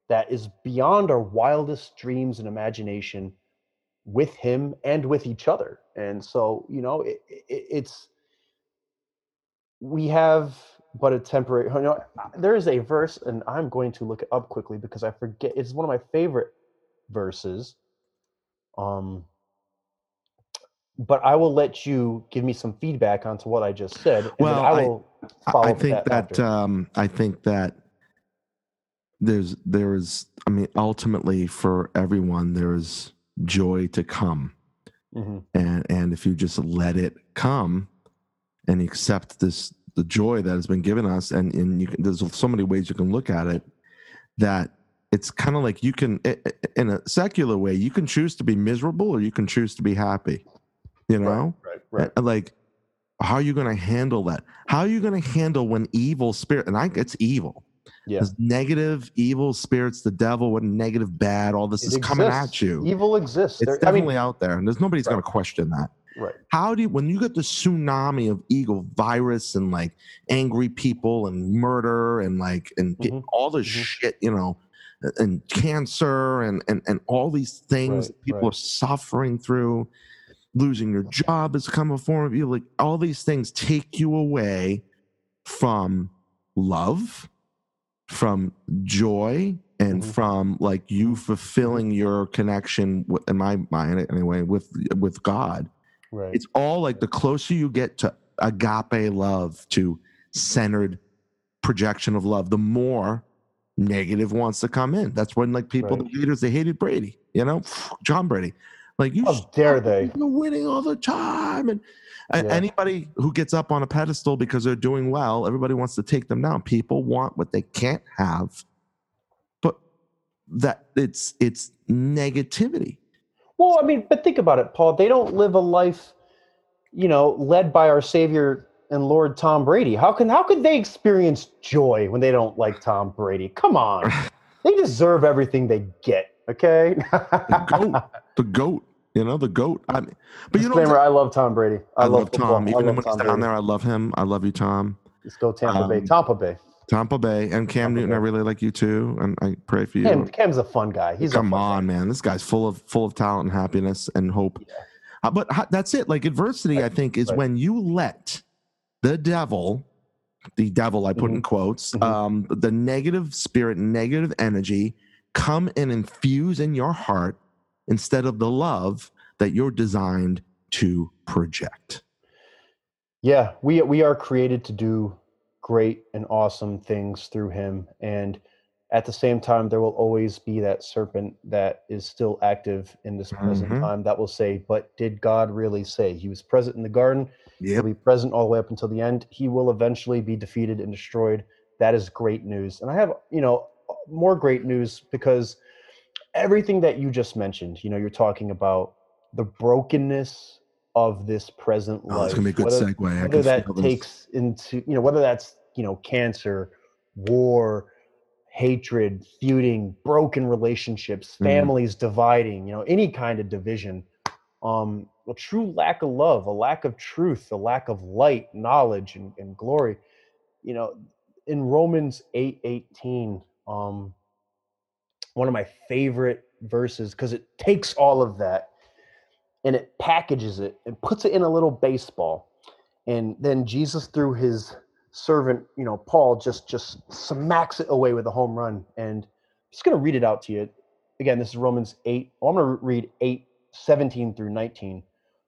that is beyond our wildest dreams and imagination with him and with each other. And so, you know, it, it, it's, we have but a temporary, you know, there is a verse, and I'm going to look it up quickly because I forget, it's one of my favorite verses. Um, but I will let you give me some feedback onto what I just said. And well, then I will I, follow I think that, that um, I think that there's, there is, I mean, ultimately for everyone, there is joy to come. Mm-hmm. And and if you just let it come and accept this, the joy that has been given us, and, and you can, there's so many ways you can look at it, that it's kind of like you can, in a secular way, you can choose to be miserable or you can choose to be happy, you know? Right, right, right. Like, how are you going to handle that? How are you going to handle when evil spirit, and I, it's evil. Yeah. Negative, evil spirits, the devil, what negative, bad, all this it is exists. Coming at you. Evil exists. It's there, definitely I mean, out there, and there's nobody's right. going to question that. Right. How do you, when you get the tsunami of evil virus and like angry people and murder and like and mm-hmm. all this mm-hmm. shit, you know, and cancer and and, and all these things right, that people right. are suffering through, losing your job has come a form of evil. Like all these things take you away from love, from joy, and mm-hmm. from like you fulfilling your connection with, in my mind anyway, with with God. Right. It's all like the closer you get to agape love, to centered projection of love, the more negative wants to come in. That's when like people, right. the haters, they hated Brady, you know, Tom Brady. Like you, how dare they? You're winning all the time, and yeah. anybody who gets up on a pedestal because they're doing well, everybody wants to take them down. People want what they can't have, but that it's it's negativity. Well, I mean, but think about it, Paul. They don't live a life, you know, led by our Savior and Lord Tom Brady. How can how could they experience joy when they don't like Tom Brady? Come on, they deserve everything they get. Okay, the goat. The goat. You know, the GOAT. I mean, but you know, I love Tom Brady. I, I love, love Tom. Even love when Tom he's down Brady. There, I love him. I love you, Tom. Let's go Tampa um, Bay. Tampa Bay. Tampa Bay. And Cam Tampa Newton, Bay. I really like you too. And I pray for you. Cam, Cam's a fun guy. He's Come a fun on, guy. Man. This guy's full of full of talent and happiness and hope. Yeah. Uh, but uh, that's it. Like adversity, right. I think, is right. when you let the devil, the devil I put mm-hmm. in quotes, mm-hmm. um, the negative spirit, negative energy come and infuse in your heart instead of the love that you're designed to project. Yeah, we we are created to do great and awesome things through him. And at the same time, there will always be that serpent that is still active in this present mm-hmm. time that will say, but did God really say? He was present in the garden. Yep. He'll be present all the way up until the end. He will eventually be defeated and destroyed. That is great news. And I have, you know, more great news, because everything that you just mentioned, you know, you're talking about the brokenness of this present oh, life. It's going to be a good whether, segue. I whether that takes into, you know, whether that's, you know, cancer, war, hatred, feuding, broken relationships, families mm-hmm. dividing, you know, any kind of division, um, a true lack of love, a lack of truth, a lack of light, knowledge, and, and glory. You know, in Romans eight eighteen, um, one of my favorite verses, because it takes all of that and it packages it and puts it in a little baseball. And then Jesus, through his servant, you know, Paul just just smacks it away with a home run. And I'm just going to read it out to you. Again, this is Romans eight. I'm going to read eight, seventeen through nineteen.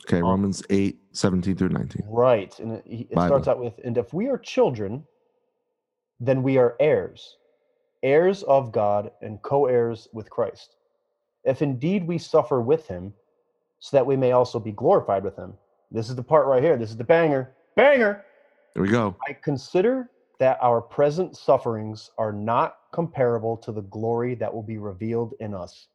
Okay, um, Romans eight, seventeen through nineteen. Right. And it, it starts out with, and if we are children, then we are heirs, heirs of God and co-heirs with Christ. If indeed we suffer with him, so that we may also be glorified with him. This is the part right here. This is the banger. Banger! There we go. I consider that our present sufferings are not comparable to the glory that will be revealed in us.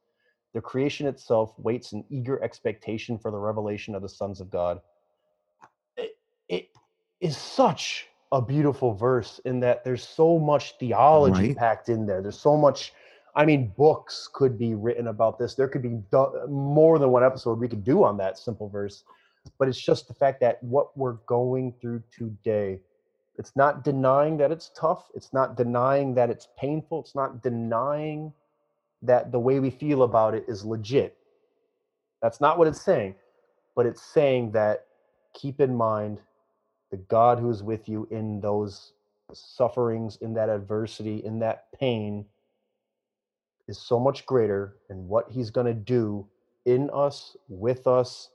The creation itself waits in eager expectation for the revelation of the sons of God. It, it is such a beautiful verse in that there's so much theology right. packed in there. There's so much, I mean, books could be written about this. There could be more than one episode we could do on that simple verse. But it's just the fact that what we're going through today, it's not denying that it's tough. It's not denying that it's painful. It's not denying that the way we feel about it is legit. That's not what it's saying. But it's saying that keep in mind the God who is with you in those sufferings, in that adversity, in that pain, is so much greater, and what he's going to do in us, with us,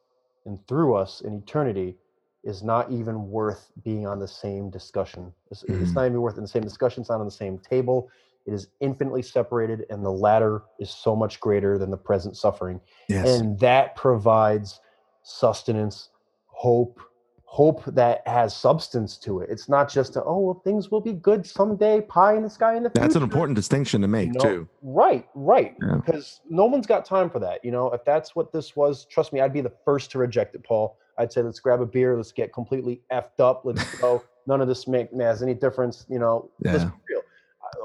and through us in eternity is not even worth being on the same discussion. It's, mm. it's not even worth in the same discussion. It's not on the same table. It is infinitely separated, and the latter is so much greater than the present suffering. Yes. And that provides sustenance, hope, hope that has substance to it. It's not just, a, oh, well, things will be good someday, pie in the sky in the future. That's an important distinction to make, no, too. Right, right. Yeah. Because no one's got time for that. You know, if that's what this was, trust me, I'd be the first to reject it, Paul. I'd say, let's grab a beer. Let's get completely effed up. Let's go. None of this make, has any difference. You know, yeah. This is real.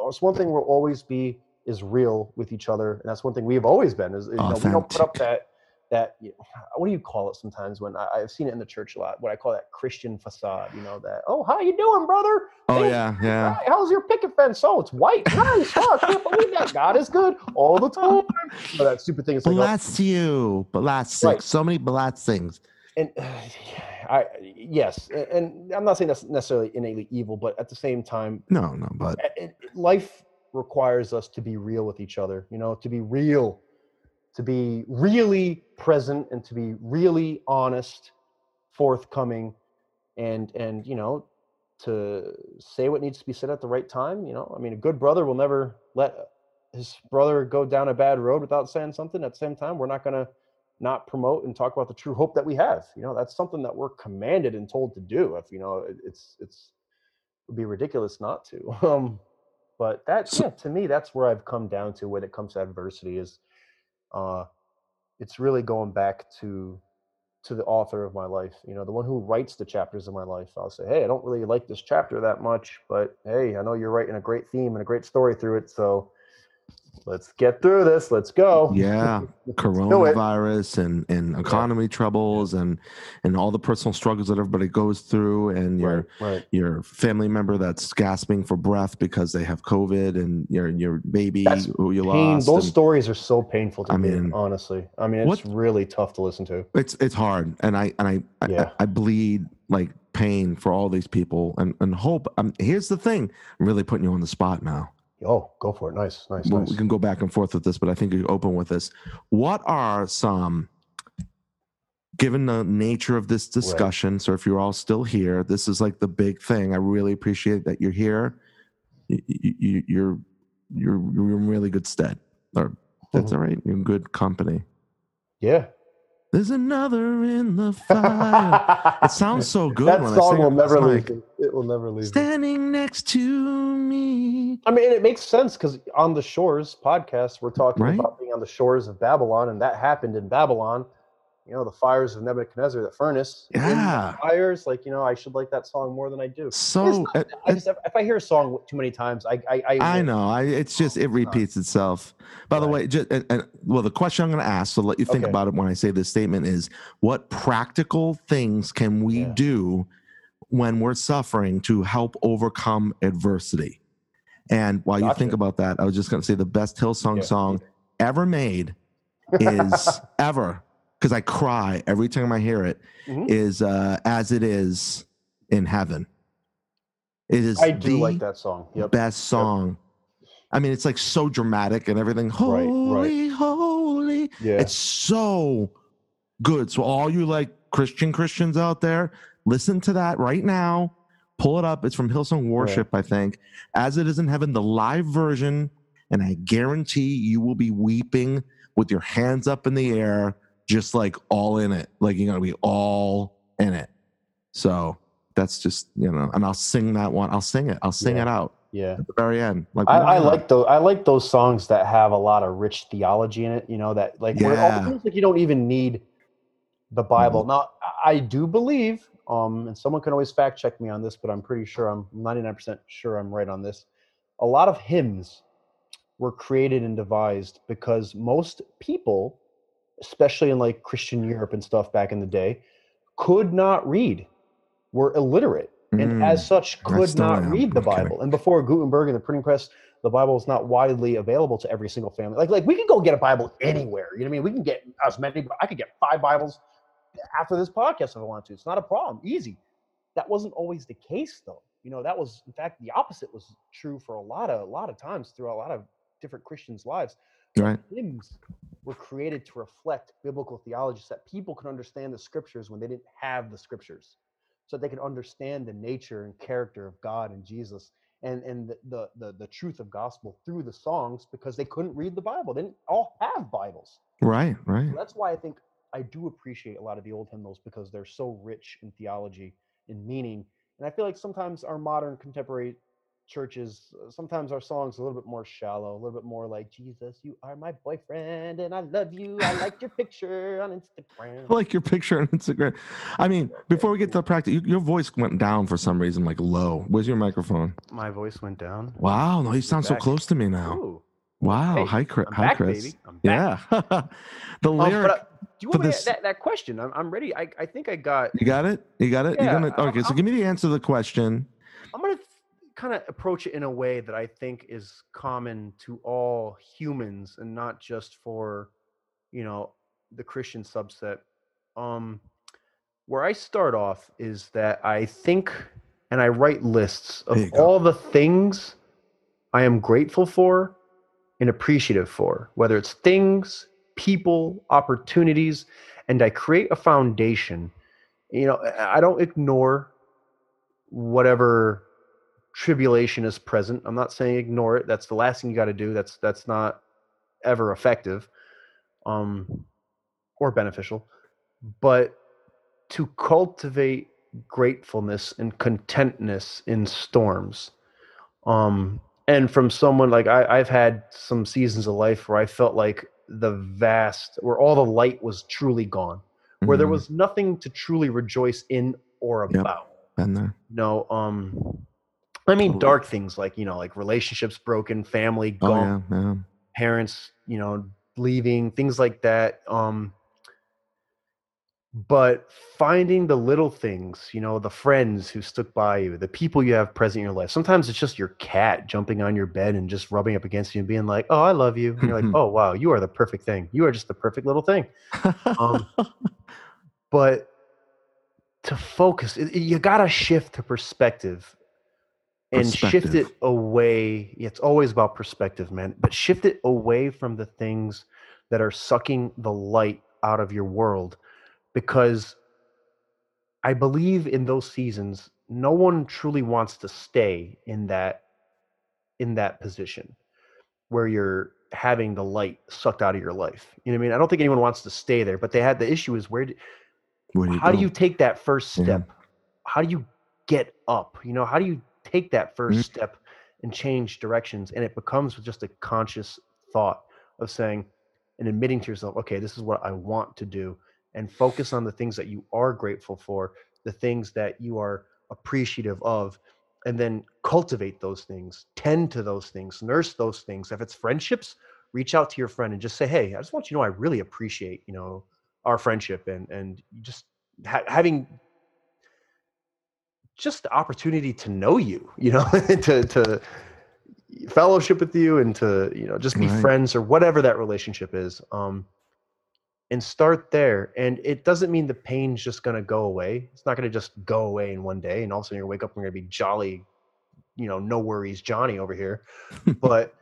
It's one thing we'll always be is real with each other. And that's one thing we've always been is, you know, we don't put up that. That, you know, what do you call it sometimes when I, I've seen it in the church a lot, what I call that Christian facade, you know, that, oh, how you doing, brother? Oh, hey, yeah, yeah. Hi, how's your picket fence? Oh, it's white. Nice. Oh, I can't believe that. God is good all the time. But that stupid thing is like, bless oh. you. Bless right. So many bless things. And uh, I, yes, and, and I'm not saying that's necessarily innately evil, but at the same time. No, no, but. It, it, life requires us to be real with each other, you know, to be real. To be really present and to be really honest, forthcoming, and and you know, to say what needs to be said at the right time. You know, I mean, a good brother will never let his brother go down a bad road without saying something. At the same time, we're not going to not promote and talk about the true hope that we have. You know, that's something that we're commanded and told to do. If you know, it's it's it would be ridiculous not to. Um, but that yeah, to me, that's where I've come down to when it comes to adversity is. Uh, it's really going back to to the author of my life, you know, the one who writes the chapters of my life. I'll say, hey, I don't really like this chapter that much, but hey, I know you're writing a great theme and a great story through it, so let's get through this. Let's go. Yeah, coronavirus and, and economy yeah. troubles and and all the personal struggles that everybody goes through, and your right, right. your family member that's gasping for breath because they have COVID, and your your baby that's who you pain. Lost. Those and, stories are so painful to I me, mean, honestly. I mean, it's what, really tough to listen to. It's it's hard, and I and I yeah. I, I bleed like pain for all these people, and and hope. I'm, here's the thing. I'm really putting you on the spot now. Oh, go for it. Nice, nice, well, nice. We can go back and forth with this, but I think you open with this. What are some, given the nature of this discussion, right. So if you're all still here, this is like the big thing. I really appreciate that you're here. You, you, you're you're you're in really good stead. Or that's all right. You're in good company. Yeah. There's another in the fire. It sounds so good. That when song I sing will it, never leave. Like, it will never leave. Standing me. Next to me. I mean, it makes sense because on the Shores podcast, we're talking right? about being on the shores of Babylon, and that happened in Babylon. You know, the fires of Nebuchadnezzar, the furnace. Yeah. The fires, like, you know, I should like that song more than I do. So, not, it, I just, it, if I hear a song too many times, I I, I, I know. I, it's just, it repeats uh, itself. By right. the way, just, and, and, well, the question I'm going to ask, so let you think okay. about it when I say this statement is, what practical things can we yeah. do when we're suffering to help overcome adversity? And while gotcha. you think about that, I was just going to say the best Hillsong yeah. song ever made is ever. Because I cry every time I hear it, mm-hmm. is uh, As It Is in Heaven. It is I do the like that song. Yep. best song. Yep. I mean, it's like so dramatic and everything. Holy, right, right. holy. Yeah. It's so good. So all you like Christian Christians out there, listen to that right now. Pull it up. It's from Hillsong Worship, yeah. I think. As It Is in Heaven, the live version. And I guarantee you will be weeping with your hands up in the air. Just like all in it, like you're gonna be all in it. So that's just, you know, and I'll sing that one. I'll sing it. I'll sing yeah. it out. Yeah. At the very end. Like I, I like those. I like those songs that have a lot of rich theology in it. You know that, like, yeah. where all the things, like you don't even need the Bible. Mm-hmm. Now I do believe, um, and someone can always fact check me on this, but I'm pretty sure I'm ninety-nine percent sure I'm right on this. A lot of hymns were created and devised because most people, especially in like Christian Europe and stuff back in the day, could not read, were illiterate, mm, and as such could not am. read the okay. Bible. And before Gutenberg and the printing press, the Bible was not widely available to every single family. Like, like we can go get a Bible anywhere. You know what I mean? We can get as many, I could get five Bibles after this podcast if I want to. It's not a problem. Easy. That wasn't always the case though. You know, that was, in fact, the opposite was true for a lot of, a lot of times through a lot of different Christians' lives. Right. Hymns were created to reflect biblical theology so that people could understand the scriptures when they didn't have the scriptures, so that they could understand the nature and character of God and Jesus and, and the, the, the, the truth of gospel through the songs, because they couldn't read the Bible. They didn't all have Bibles. Right, right. So that's why I think I do appreciate a lot of the old hymnals, because they're so rich in theology and meaning. And I feel like sometimes our modern contemporary churches, sometimes our songs are a little bit more shallow, a little bit more like, Jesus, you are my boyfriend and I love you. I like your picture on Instagram. I like your picture on Instagram. I mean, before we get to the practice, you, your voice went down for some reason, like low. Where's your microphone? My voice went down. Wow, no, you sound so close to me now. Ooh. Wow, hey, hi, Chris. I'm hi, back, Chris. Baby. I'm back. Yeah. the lyric. Um, Do you want me this, that, that question? I'm, I'm ready. I, I think I got. You got it. You got it. Yeah, You're gonna. Okay, I'm, so give me the answer to the question. I'm gonna. kind of approach it in a way that I think is common to all humans and not just for, you know, the Christian subset. Um, where I start off is that I think, and I write lists of all the things I am grateful for and appreciative for, whether it's things, people, opportunities, and I create a foundation. You know, I don't ignore whatever tribulation is present. I'm not saying ignore it. That's the last thing you got to do. That's that's not ever effective, um, or beneficial. But to cultivate gratefulness and contentness in storms, um, and from someone like I, I've had some seasons of life where I felt like the vast, where all the light was truly gone, where mm-hmm. there was nothing to truly rejoice in or about. Yep. Been there. No. Um, I mean, dark things like, you know, like relationships broken, family gone, oh, yeah, yeah. parents, you know, leaving, things like that. Um, but finding the little things, you know, the friends who stuck by you, the people you have present in your life. Sometimes it's just your cat jumping on your bed and just rubbing up against you and being like, oh, I love you. And you're like, oh, wow, you are the perfect thing. You are just the perfect little thing. Um, but to focus, it, you got to shift to perspective. And shift it away. It's always about perspective, man. But shift it away from the things that are sucking the light out of your world. Because I believe in those seasons, no one truly wants to stay in that in that position. where you're having the light sucked out of your life. You know what I mean? I don't think anyone wants to stay there, but they had the issue is where, do, where do you how go? do you take that first step? Yeah. How do you get up? You know, how do you take that first mm-hmm. step and change directions? And it becomes just a conscious thought of saying and admitting to yourself, okay, this is what I want to do, and focus on the things that you are grateful for, the things that you are appreciative of, and then cultivate those things, tend to those things, nurse those things. If it's friendships, reach out to your friend and just say, hey, I just want you to know I really appreciate, you know, our friendship, and and just ha- having just the opportunity to know you, you know, to to fellowship with you, and to, you know, just be right. friends or whatever that relationship is. Um, and start there. And it doesn't mean the pain's just going to go away. It's not going to just go away in one day. And all of a sudden you wake up and you're going to be jolly, you know, no worries, Johnny over here. But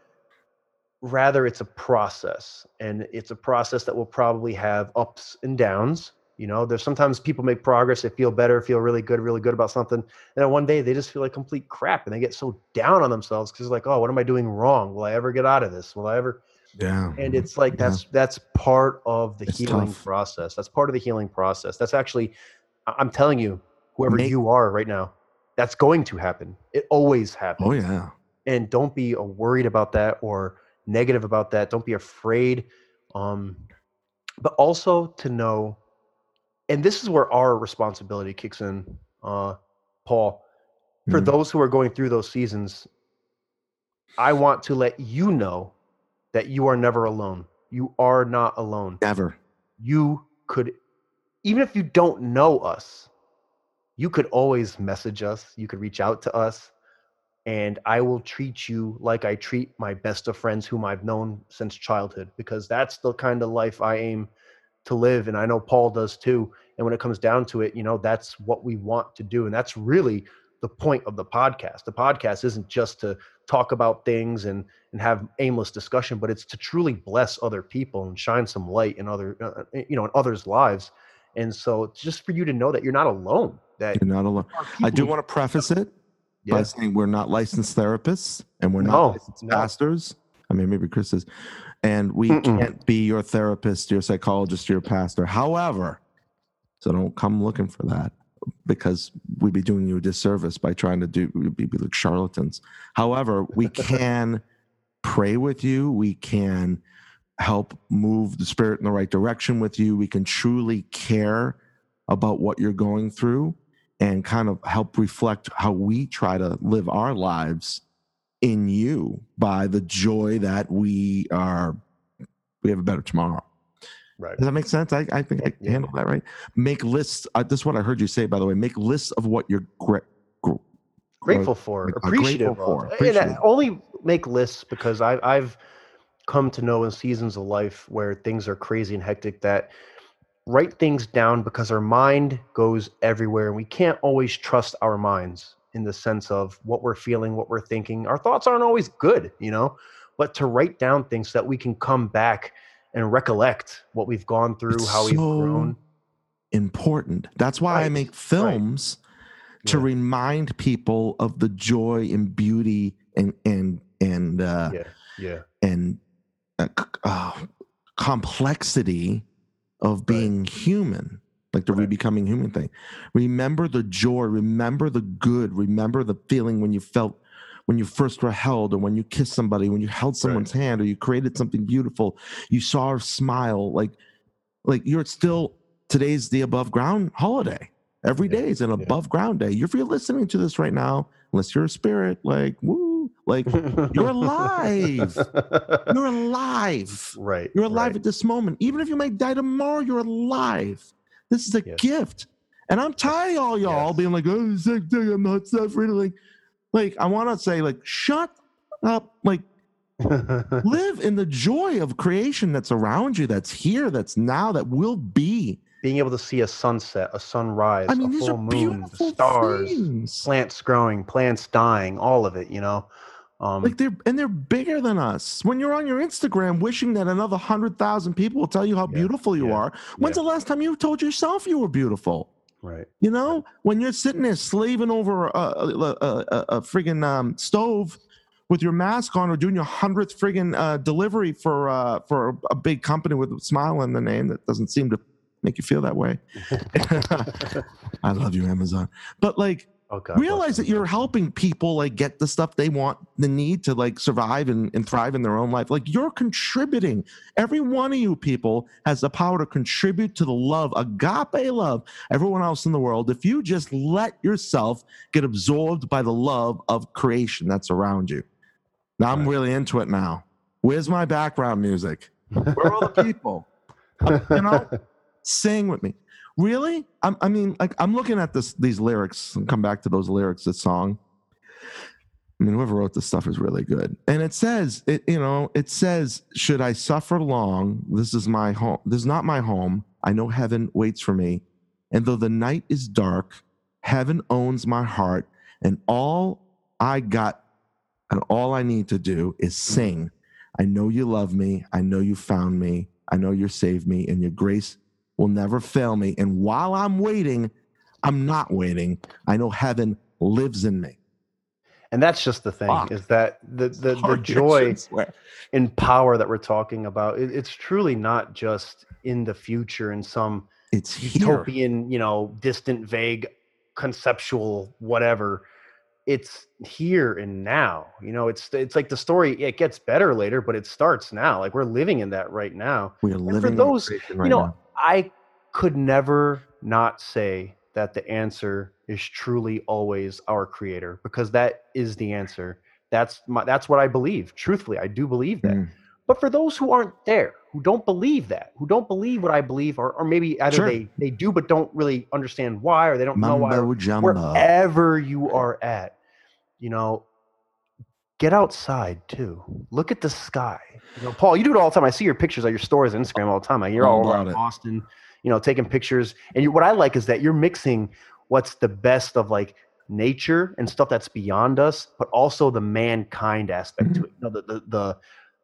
rather it's a process, and it's a process that will probably have ups and downs. You know, there's sometimes people make progress. They feel better, feel really good, really good about something. And then one day they just feel like complete crap, and they get so down on themselves because it's like, oh, what am I doing wrong? Will I ever get out of this? Will I ever? Yeah. And it's like, that's, yeah. that's part of the it's healing tough. process. That's part of the healing process. That's actually, I'm telling you, whoever make, you are right now, that's going to happen. It always happens. Oh yeah. And don't be worried about that or negative about that. Don't be afraid. Um, but also to know, and this is where our responsibility kicks in, uh, Paul, for mm-hmm. those who are going through those seasons, I want to let you know that you are never alone. You are not alone. Never. You could, even if you don't know us, you could always message us. You could reach out to us, and I will treat you like I treat my best of friends whom I've known since childhood, because that's the kind of life I aim to live. And I know Paul does too. And when it comes down to it, you know, that's what we want to do. And that's really the point of the podcast. The podcast isn't just to talk about things and, and have aimless discussion, but it's to truly bless other people and shine some light in other, uh, you know, in others' lives. And so just for you to know that you're not alone, that you're not alone. I do want to preface it yeah. by saying we're not licensed therapists, and we're not no, licensed no. pastors. I mean, maybe Chris is, and we Mm-mm. can't be your therapist, your psychologist, your pastor. However, so don't come looking for that, because we'd be doing you a disservice by trying to do, we'd be like charlatans. However, we can pray with you. We can help move the spirit in the right direction with you. We can truly care about what you're going through and kind of help reflect how we try to live our lives in you by the joy that we are, we have a better tomorrow. Right. Does that make sense? I, I think I yeah. handled that right. Make lists. Uh, this is what I heard you say, by the way. Make lists of what you're gra- gra- grateful for, like, appreciative grateful for. Appreciative. And I only make lists because I, I've come to know in seasons of life where things are crazy and hectic that write things down, because our mind goes everywhere, and we can't always trust our minds in the sense of what we're feeling, what we're thinking. Our thoughts aren't always good, you know, but to write down things so that we can come back and recollect what we've gone through, it's how we've so grown. Important. That's why right. I make films right. to yeah. remind people of the joy and beauty and and and uh, yeah. Yeah. and uh, uh, complexity of being right. human, like the right. re-becoming human thing. Remember the joy. Remember the good. Remember the feeling when you felt. When you first were held, or when you kissed somebody, when you held someone's right. hand, or you created something beautiful, you saw a smile, like, like you're still, today's the above ground holiday. Every yeah. day is an above yeah. ground day. If you're listening to this right now, unless you're a spirit, like, woo, like you're alive. You're alive. Right. You're alive right. at this moment. Even if you might die tomorrow, you're alive. This is a yes. gift. And I'm tired of all y'all yes. being like, oh, sick, I'm not suffering. Like, Like, I want to say, like, shut up, like, live in the joy of creation that's around you, that's here, that's now, that will be. Being able to see a sunset, a sunrise, I mean, a full moon, the stars, things. Plants growing, plants dying, all of it, you know? Um, like they're And they're bigger than us. When you're on your Instagram wishing that another one hundred thousand people will tell you how yeah, beautiful you yeah, are, when's yeah. the last time you told yourself you were beautiful? Right. You know, when you're sitting there slaving over a, a, a, a, a friggin' um, stove with your mask on or doing your hundredth friggin' uh, delivery for uh, for a big company with a smile in the name that doesn't seem to make you feel that way. I love you, Amazon. But like, oh, God, realize that you're helping people like get the stuff they want, the need to like survive and, and thrive in their own life. Like you're contributing. Every one of you people has the power to contribute to the love, agape love, everyone else in the world. If you just let yourself get absorbed by the love of creation that's around you. Now I'm really into it now. Where's my background music? Where are all the people? Uh, you know, sing with me. Really? I'm, I mean, like I'm looking at this, these lyrics, and come back to those lyrics, this song. I mean, whoever wrote this stuff is really good. And it says, it, you know, it says, should I suffer long? This is my home. This is not my home. I know heaven waits for me. And though the night is dark, heaven owns my heart. And all I got and all I need to do is sing. I know you love me. I know you found me. I know you saved me, and your grace will never fail me. And while I'm waiting, I'm not waiting. I know heaven lives in me. And that's just the thing, Fuck. is that the the, the joy and power that we're talking about, it, it's truly not just in the future in some it's utopian, here. you know, distant, vague, conceptual, whatever. It's here and now. You know, it's it's like the story, it gets better later, but it starts now. Like we're living in that right now. We are living and for those, in right you know, now. I could never not say that the answer is truly always our creator, because that is the answer. That's my, that's what I believe. Truthfully, I do believe that. Mm. But for those who aren't there, who don't believe that, who don't believe what I believe, or, or maybe either sure. they, they do, but don't really understand why, or they don't Mumbo know why, jumbo. Wherever you are at, you know, get outside too. Look at the sky. You know, Paul, you do it all the time. I see your pictures on your stories on Instagram all the time. You're all around Boston, you know, taking pictures. And you, what I like is that you're mixing what's the best of like nature and stuff that's beyond us, but also the mankind aspect mm-hmm. to it. You know, the, the, the,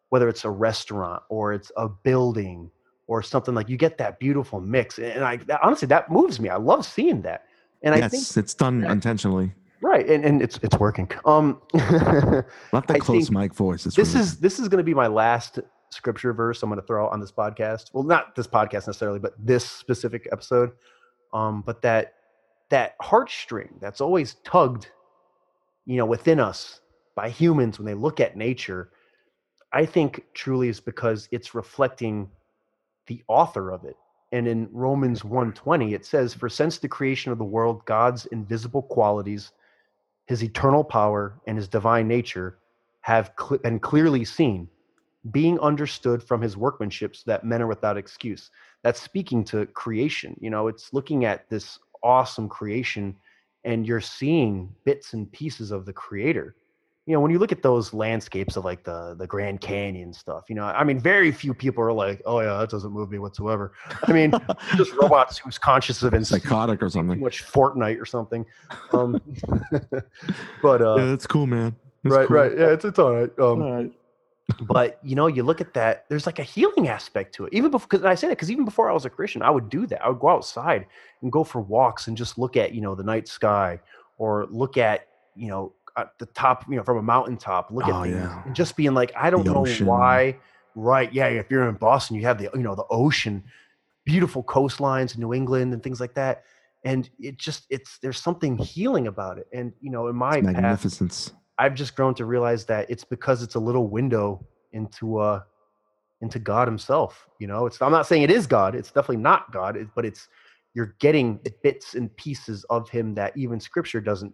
whether it's a restaurant or it's a building or something, like you get that beautiful mix. And I that, honestly, that moves me. I love seeing that. And yes, I think it's done that, intentionally. Right, and, and it's it's working. Um, Not that close mic voice. This really... is this is going to be my last scripture verse I'm going to throw out on this podcast. Well, not this podcast necessarily, but this specific episode. Um, but that that heartstring that's always tugged, you know, within us by humans when they look at nature, I think truly is because it's reflecting the author of it. And in Romans one twenty, it says, "For since the creation of the world, God's invisible qualities, his eternal power and his divine nature have cl- been clearly seen, being understood from his workmanship so that men are without excuse." That's speaking to creation. You know, it's looking at this awesome creation and you're seeing bits and pieces of the creator. You know, when you look at those landscapes of like the, the Grand Canyon stuff, you know, I mean, very few people are like, oh yeah, that doesn't move me whatsoever. I mean, just robots who's conscious of and psychotic or something, too much Fortnite or something. Um, but uh, yeah, that's cool, man. That's right, cool. right, yeah, it's it's all right. Um, all right. But you know, you look at that. There's like a healing aspect to it. Even before, because I say that because even before I was a Christian, I would do that. I would go outside and go for walks and just look at you know the night sky or look at you know. at the top, you know, from a mountaintop, look at oh, things yeah. and just being like, I don't the know ocean. why, right. Yeah. If you're in Boston, you have the, you know, the ocean, beautiful coastlines in New England and things like that. And it just, it's, there's something healing about it. And, you know, in my it's magnificence, path, I've just grown to realize that it's because it's a little window into, uh, into God himself. You know, it's, I'm not saying it is God. It's definitely not God, it, but it's, you're getting bits and pieces of him that even scripture doesn't.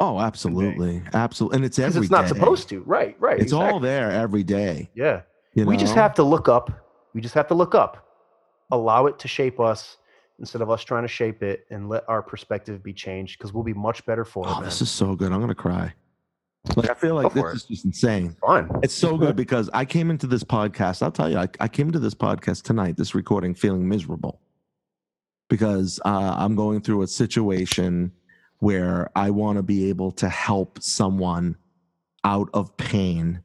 Oh, absolutely. Day. Absolutely. And it's every it's not day. supposed to. Right, right. It's exactly. all there every day. Yeah. You we know? just have to look up. We just have to look up. Allow it to shape us instead of us trying to shape it, and let our perspective be changed, because we'll be much better for oh, it. Oh, this is so good. I'm going to cry. Like, I feel like Go this is just insane. It's fun. It's so good because I came into this podcast. I'll tell you, I, I came to this podcast tonight, this recording, feeling miserable because uh, I'm going through a situation where I want to be able to help someone out of pain,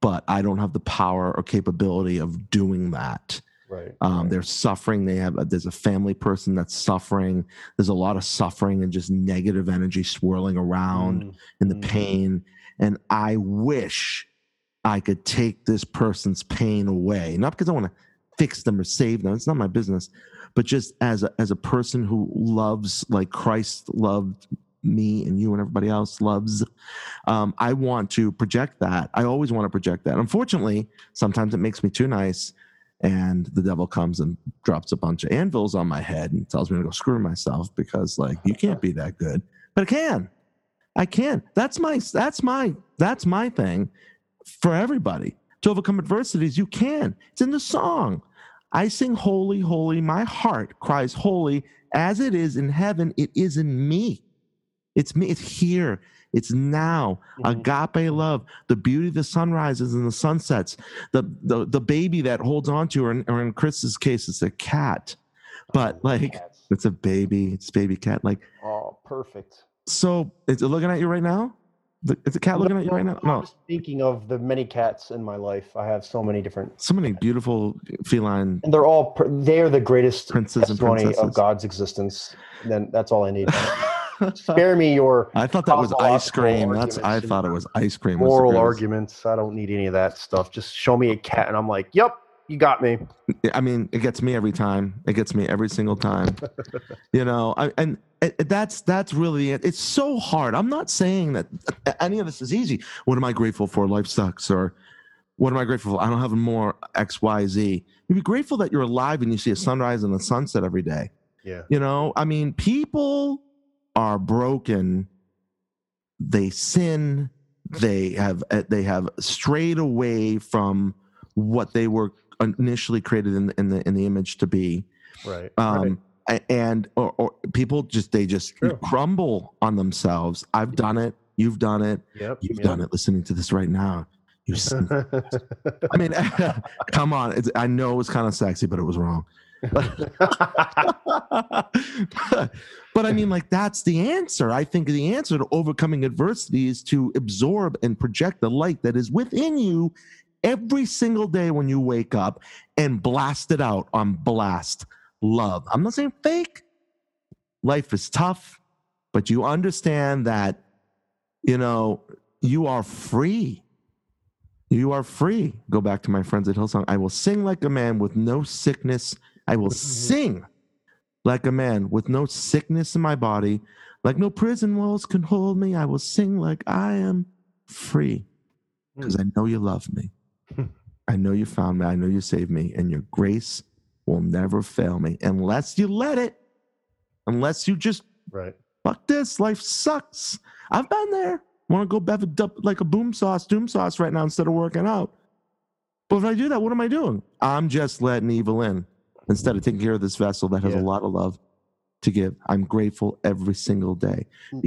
but I don't have the power or capability of doing that. Right. Um, right. They're suffering. They have a, there's a family person that's suffering. There's a lot of suffering and just negative energy swirling around mm. in the mm. pain. and I wish I could take this person's pain away. Not because I want to fix them or save them. It's not my business. But just as a, as a person who loves, like Christ loved me and you and everybody else loves, um, I want to project that. I always want to project that. Unfortunately, sometimes it makes me too nice, and the devil comes and drops a bunch of anvils on my head and tells me to go screw myself because, like, you can't be that good. But I can. I can. That's my, that's my, that's my thing for everybody. To overcome adversities, you can. It's in the song. I sing holy, holy. My heart cries holy. As it is in heaven, it is in me. It's me. It's here. It's now. Agape love. The beauty of the sunrises and the sunsets. The the, the baby that holds on to, or in, or in Chris's case, it's a cat. But like, Cats. It's a baby. It's baby cat. Like, oh, perfect. So is it looking at you right now? Is the cat looking no, at you right now? No. I'm just thinking of the many cats in my life. I have so many different. So many beautiful feline. And they're all. They are the greatest princes and princesses of God's existence. And then that's all I need. Spare me your. I thought that was ice cream. That's. I thought it was ice cream. Moral arguments. I don't need any of that stuff. Just show me a cat, and I'm like, yep, you got me. I mean, it gets me every time. It gets me every single time. You know, I, and it, that's that's really it. It's so hard. I'm not saying that any of this is easy. What am I grateful for? Life sucks, or what am I grateful for? I don't have more X, Y, Z. You'd be grateful that you're alive and you see a sunrise and a sunset every day. Yeah. You know, I mean, people are broken, they sin, they have they have strayed away from what they were initially created in, in the in the image to be, right? Um, right. And or, or people just they just True. crumble on themselves. I've done it. You've done it. Yep. You've yep. done it. Listening to this right now, you. I mean, come on. It's, I know it was kind of sexy, but it was wrong. But I mean, like, that's the answer. I think the answer to overcoming adversity is to absorb and project the light that is within you every single day when you wake up and blast it out on blast love. I'm not saying fake. Life is tough, but you understand that, you know, you are free. You are free. Go back to my friends at Hillsong. I will sing like a man with no sickness. I will sing like a man with no sickness in my body, like no prison walls can hold me. I will sing like I am free because I know you love me. I know you found me. I know you saved me, and your grace will never fail me unless you let it, unless you just right. fuck this. Life sucks. I've been there. Want to go have a dub, like a boom sauce, doom sauce right now instead of working out. But if I do that, what am I doing? I'm just letting evil in. Instead of taking care of this vessel that has yeah. a lot of love to give, I'm grateful every single day.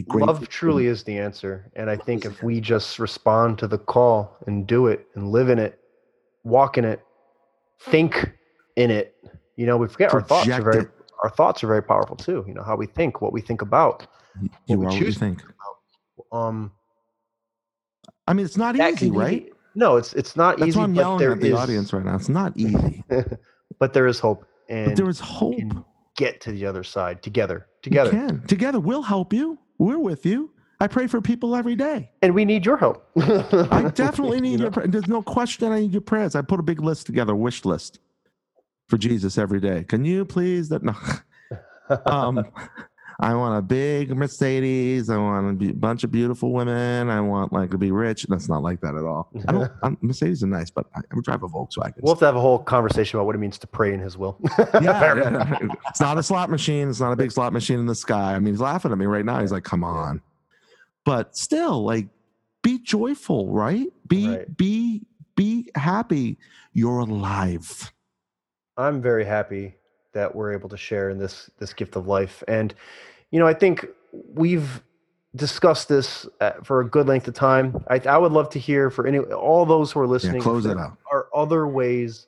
Love truly is the answer. And I think if we just respond to the call and do it and live in it, walk in it, think in it, you know, we forget Project our thoughts are very, our thoughts are very powerful too. You know, how we think, what we think about, what you we choose think. To think about. Um, I mean, it's not easy, be, right? No, it's, it's not That's easy. That's why I'm yelling there at the is, audience right now. It's not easy. But there is hope, and but there is hope. We can get to the other side together. Together, we can. Together, we'll help you. We're with you. I pray for people every day, and we need your help. I definitely need you know? your. Pra- There's no question. I need your prayers. I put a big list together, wish list for Jesus every day. Can you please? That no. um, I want a big Mercedes. I want a bunch of beautiful women. I want like to be rich. That's not like that at all. I don't. I'm, Mercedes are nice, but I drive a Volkswagen. We'll have to have a whole conversation about what it means to pray in His will. yeah, yeah, it's not a slot machine. It's not a big slot machine in the sky. I mean, he's laughing at me right now. He's like, "Come on," but still, like, be joyful, right? Be right. be be happy. You're alive. I'm very happy that we're able to share in this this gift of life. And, you know, I think we've discussed this uh, for a good length of time. I, I would love to hear for any all those who are listening. Yeah, close it out. Are other ways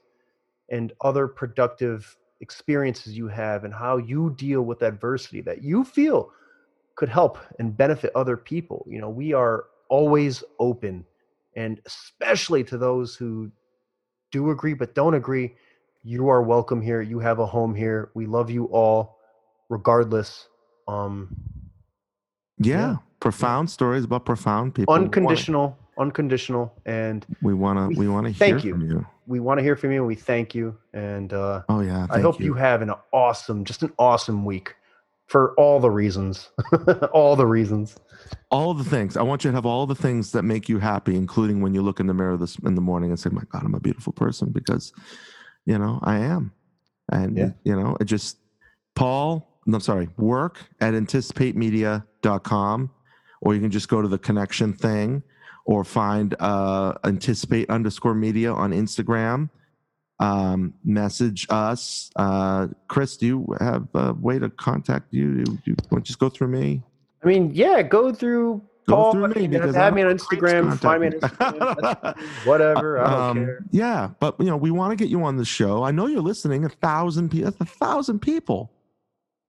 and other productive experiences you have and how you deal with adversity that you feel could help and benefit other people. You know, we are always open, and especially to those who do agree but don't agree. You are welcome here. You have a home here. We love you all, regardless. Um, yeah. yeah. profound stories about profound people. Unconditional, unconditional, and we wanna we, we wanna hear you. from you. We want to hear from you, and we thank you. And uh, oh yeah, I hope you. you have an awesome, just an awesome week, for all the reasons, all the reasons, all the things. I want you to have all the things that make you happy, including when you look in the mirror this in the morning and say, "My God, I'm a beautiful person," because you know I am. And yeah. you know, it just Paul. I'm sorry, work at anticipate media dot com, or you can just go to the connection thing, or find uh, anticipate underscore media on Instagram. Um, message us, uh, Chris. Do you have a way to contact you? Do you want to just go through me? I mean, yeah, go through. Go through me, because have me on Instagram, find me on Instagram, whatever. I don't um, care. Yeah, but you know, we want to get you on the show. I know you're listening. A thousand people. That's a thousand people.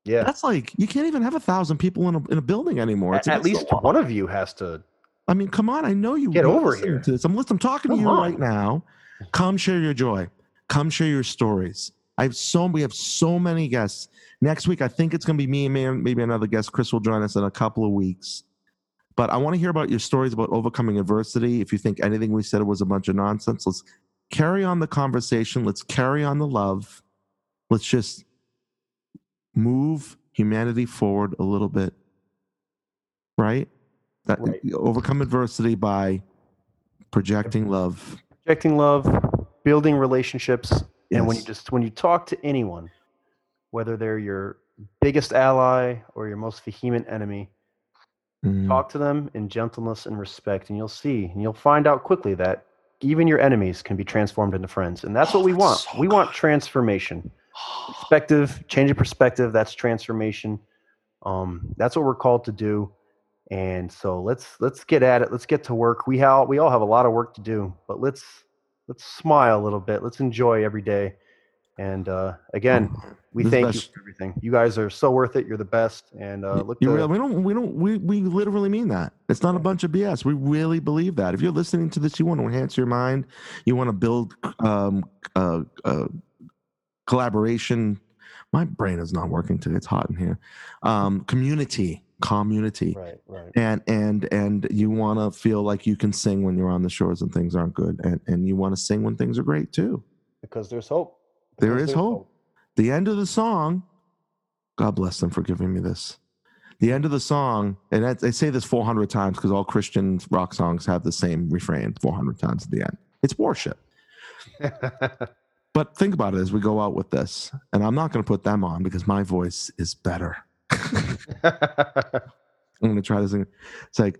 Yeah, that's like you can't even have a thousand people in a in a building anymore. It's at least one of you has to. I mean, come on! I know you get over here. To this. I'm listening. I'm talking come to you on. right now. Come share your joy. Come share your stories. I have so we have so many guests next week. I think it's going to be me and maybe another guest. Chris will join us in a couple of weeks. But I want to hear about your stories about overcoming adversity. If you think anything we said was a bunch of nonsense, let's carry on the conversation. Let's carry on the love. Let's just move humanity forward a little bit, right? That right. Overcome adversity by projecting love, projecting love, building relationships, yes. and when you just when you talk to anyone, whether they're your biggest ally or your most vehement enemy, mm. talk to them in gentleness and respect, and you'll see and you'll find out quickly that even your enemies can be transformed into friends, and that's oh, what we that's want. So we good. want transformation. Perspective, change of perspective, that's transformation. Um, that's what we're called to do. And so let's let's get at it. Let's get to work. We all we all have a lot of work to do, but let's let's smile a little bit. Let's enjoy every day. And uh, again, we this thank you for everything. You guys are so worth it. You're the best. And uh, look, to, really, we don't we don't we we literally mean that. It's not a bunch of B S. We really believe that. If you're listening to this, you want to enhance your mind. You want to build. Um, uh, uh, Collaboration. My brain is not working today. It's hot in here. Um, community, community, right, right. and and and you want to feel like you can sing when you're on the shores and things aren't good, and and you want to sing when things are great too. Because there's hope. Because there is hope. hope. The end of the song. God bless them for giving me this. The end of the song, and I, I say this four hundred times because all Christian rock songs have the same refrain four hundred times at the end. It's worship. But think about it as we go out with this, and I'm not going to put them on because my voice is better. I'm going to try this thing. It's like,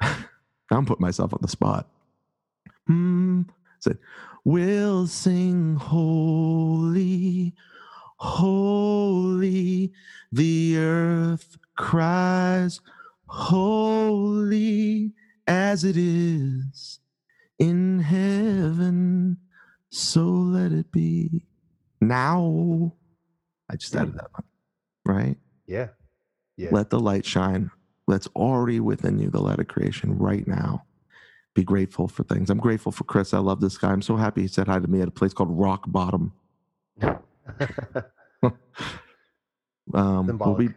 I'm putting myself on the spot. Hmm. Like, we'll sing holy, holy, the earth cries holy as it is in heaven. So let it be now. I just added that one, right? Yeah. Yeah. Let the light shine. That's already within you, the light of creation right now. Be grateful for things. I'm grateful for Chris. I love this guy. I'm so happy he said hi to me at a place called Rock Bottom. um, we'll be,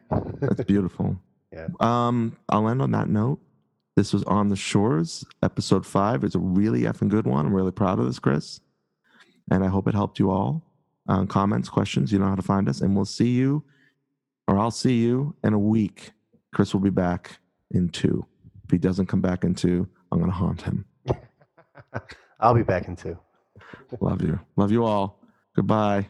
that's beautiful. yeah. Um, I'll end on that note. This was On the Shores, episode five. It's a really effing good one. I'm really proud of this, Chris. And I hope it helped you all. Um, comments, questions, you know how to find us. And we'll see you, or I'll see you in a week. Chris will be back in two. If he doesn't come back in two, I'm going to haunt him. I'll be back in two. Love you. Love you all. Goodbye.